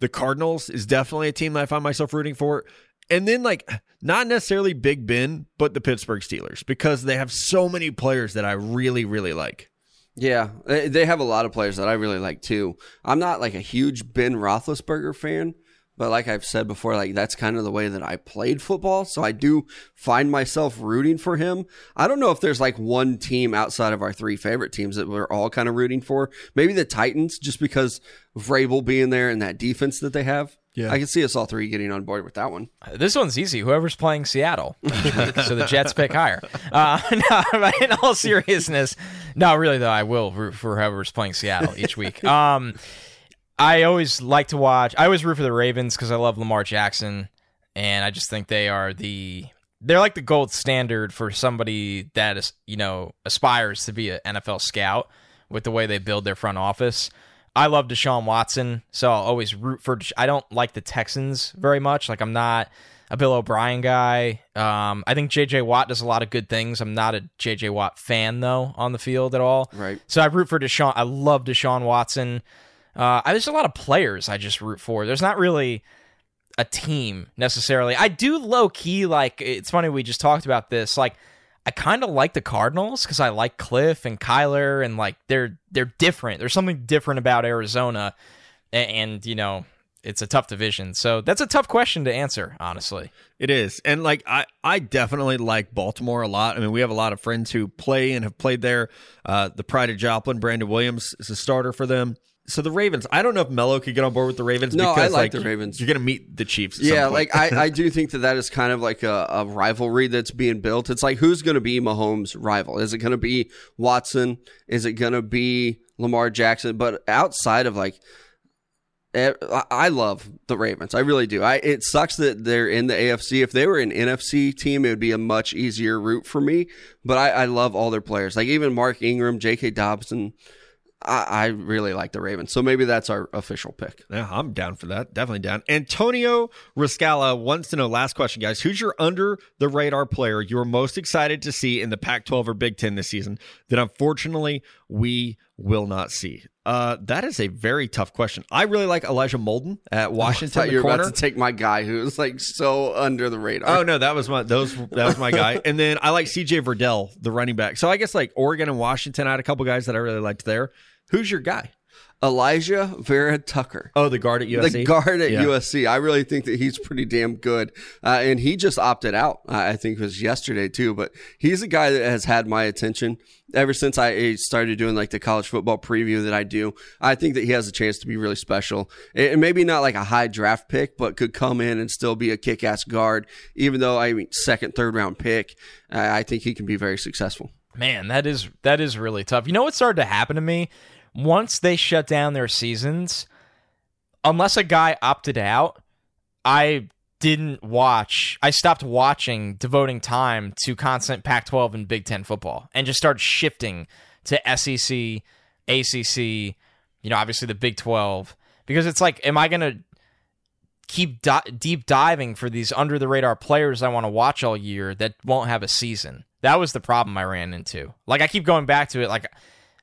the Cardinals, is definitely a team that I find myself rooting for. And then, like, not necessarily Big Ben, but the Pittsburgh Steelers, because they have so many players that I really, really like. Yeah, they have a lot of players that I really like, too. I'm not, like, a huge Ben Roethlisberger fan. But like I've said before, like that's kind of the way that I played football. So I do find myself rooting for him. I don't know if there's like one team outside of our three favorite teams that we're all kind of rooting for. Maybe the Titans, just because Vrabel being there and that defense that they have. Yeah. I can see us all three getting on board with that one. This one's easy. Whoever's playing Seattle. So the Jets pick higher. Uh, no, in all seriousness, no, really though, I will root for whoever's playing Seattle each week. Um I always like to watch. I always root for the Ravens because I love Lamar Jackson, and I just think they are the they're like the gold standard for somebody that is, you know, aspires to be an N F L scout with the way they build their front office. I love Deshaun Watson, so I'll always root for. I don't like the Texans very much. Like I'm not a Bill O'Brien guy. Um, I think J J Watt does a lot of good things. I'm not a J J Watt fan though on the field at all. Right. So I root for Deshaun. I love Deshaun Watson. Uh, there's a lot of players I just root for. There's not really a team necessarily. I do low-key, like, it's funny we just talked about this, like, I kind of like the Cardinals because I like Cliff and Kyler, and, like, they're they're different. There's something different about Arizona, and, and you know, it's a tough division. So that's a tough question to answer, honestly. It is. And, like, I, I definitely like Baltimore a lot. I mean, we have a lot of friends who play and have played there. Uh, the Pride of Joplin, Brandon Williams is a starter for them. So the Ravens, I don't know if Melo could get on board with the Ravens. No, because, I like, like the Ravens. You're going to meet the Chiefs. At yeah, some point. like I, I do think that that is kind of like a, a rivalry that's being built. It's like, who's going to be Mahomes' rival? Is it going to be Watson? Is it going to be Lamar Jackson? But outside of like, I love the Ravens. I really do. I It sucks that they're in the A F C. If they were an N F C team, it would be a much easier route for me. But I, I love all their players. Like even Mark Ingram, J K Dobson. I really like the Ravens, so maybe that's our official pick. Yeah, I'm down for that. Definitely down. Antonio Riscala wants to know, last question, guys. Who's your under-the-radar player you're most excited to see in the Pac twelve or Big Ten this season that unfortunately we will not see? Uh, that is a very tough question. I really like Elijah Molden at Washington. Oh, I thought you were about to take my guy who's like so under the radar. Oh no, that was my those that was my guy. And then I like C J Verdell, the running back. So I guess like Oregon and Washington, I had a couple guys that I really liked there. Who's your guy? Elijah Vera Tucker. Oh, the guard at U S C? The guard at yeah. U S C. I really think that he's pretty damn good. Uh, and he just opted out, I think it was yesterday too. But he's a guy that has had my attention ever since I started doing like the college football preview that I do. I think that he has a chance to be really special. And maybe not like a high draft pick, but could come in and still be a kick-ass guard. Even though I mean, second, third round pick, uh, I think he can be very successful. Man, that is that is really tough. You know what started to happen to me? Once they shut down their seasons, unless a guy opted out, I didn't watch. I stopped watching, devoting time to constant Pac twelve and Big Ten football, and just started shifting to S E C, A C C, you know, obviously the Big twelve, because it's like, am I going to keep di- deep diving for these under the radar players I want to watch all year that won't have a season. That was the problem I ran into. Like, I keep going back to it. Like,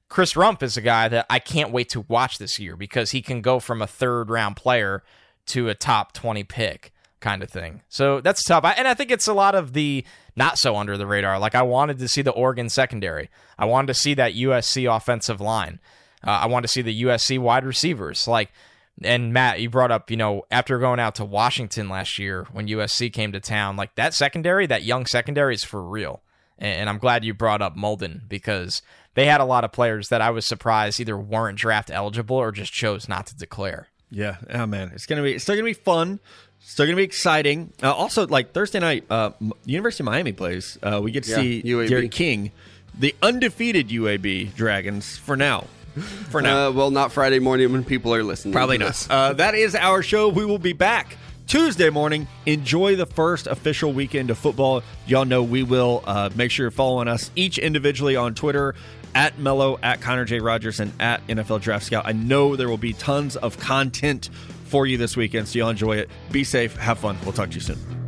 Chris Rump is a guy that I can't wait to watch this year because he can go from a third round player to a top twenty pick kind of thing. So that's tough. I, and I think it's a lot of the not so under the radar. Like, I wanted to see the Oregon secondary. I wanted to see that U S C offensive line. Uh, I wanted to see the U S C wide receivers. Like, and Matt, you brought up, you know, after going out to Washington last year when U S C came to town, like that secondary, that young secondary is for real. And, and I'm glad you brought up Molden because they had a lot of players that I was surprised either weren't draft eligible or just chose not to declare. Yeah, oh man, it's gonna be, it's still gonna be fun, still gonna be exciting. Uh, also, like Thursday night, uh, University of Miami plays. Uh, we get to yeah, see U A B. Derek King, the undefeated U A B Dragons for now. For now. Uh, well, not Friday morning when people are listening. Probably not. Uh, that is our show. We will be back Tuesday morning. Enjoy the first official weekend of football. Y'all know we will. Uh, make sure you're following us each individually on Twitter, at Mello, at Connor J. Rogers, and at N F L Draft Scout. I know there will be tons of content for you this weekend, so y'all enjoy it. Be safe. Have fun. We'll talk to you soon.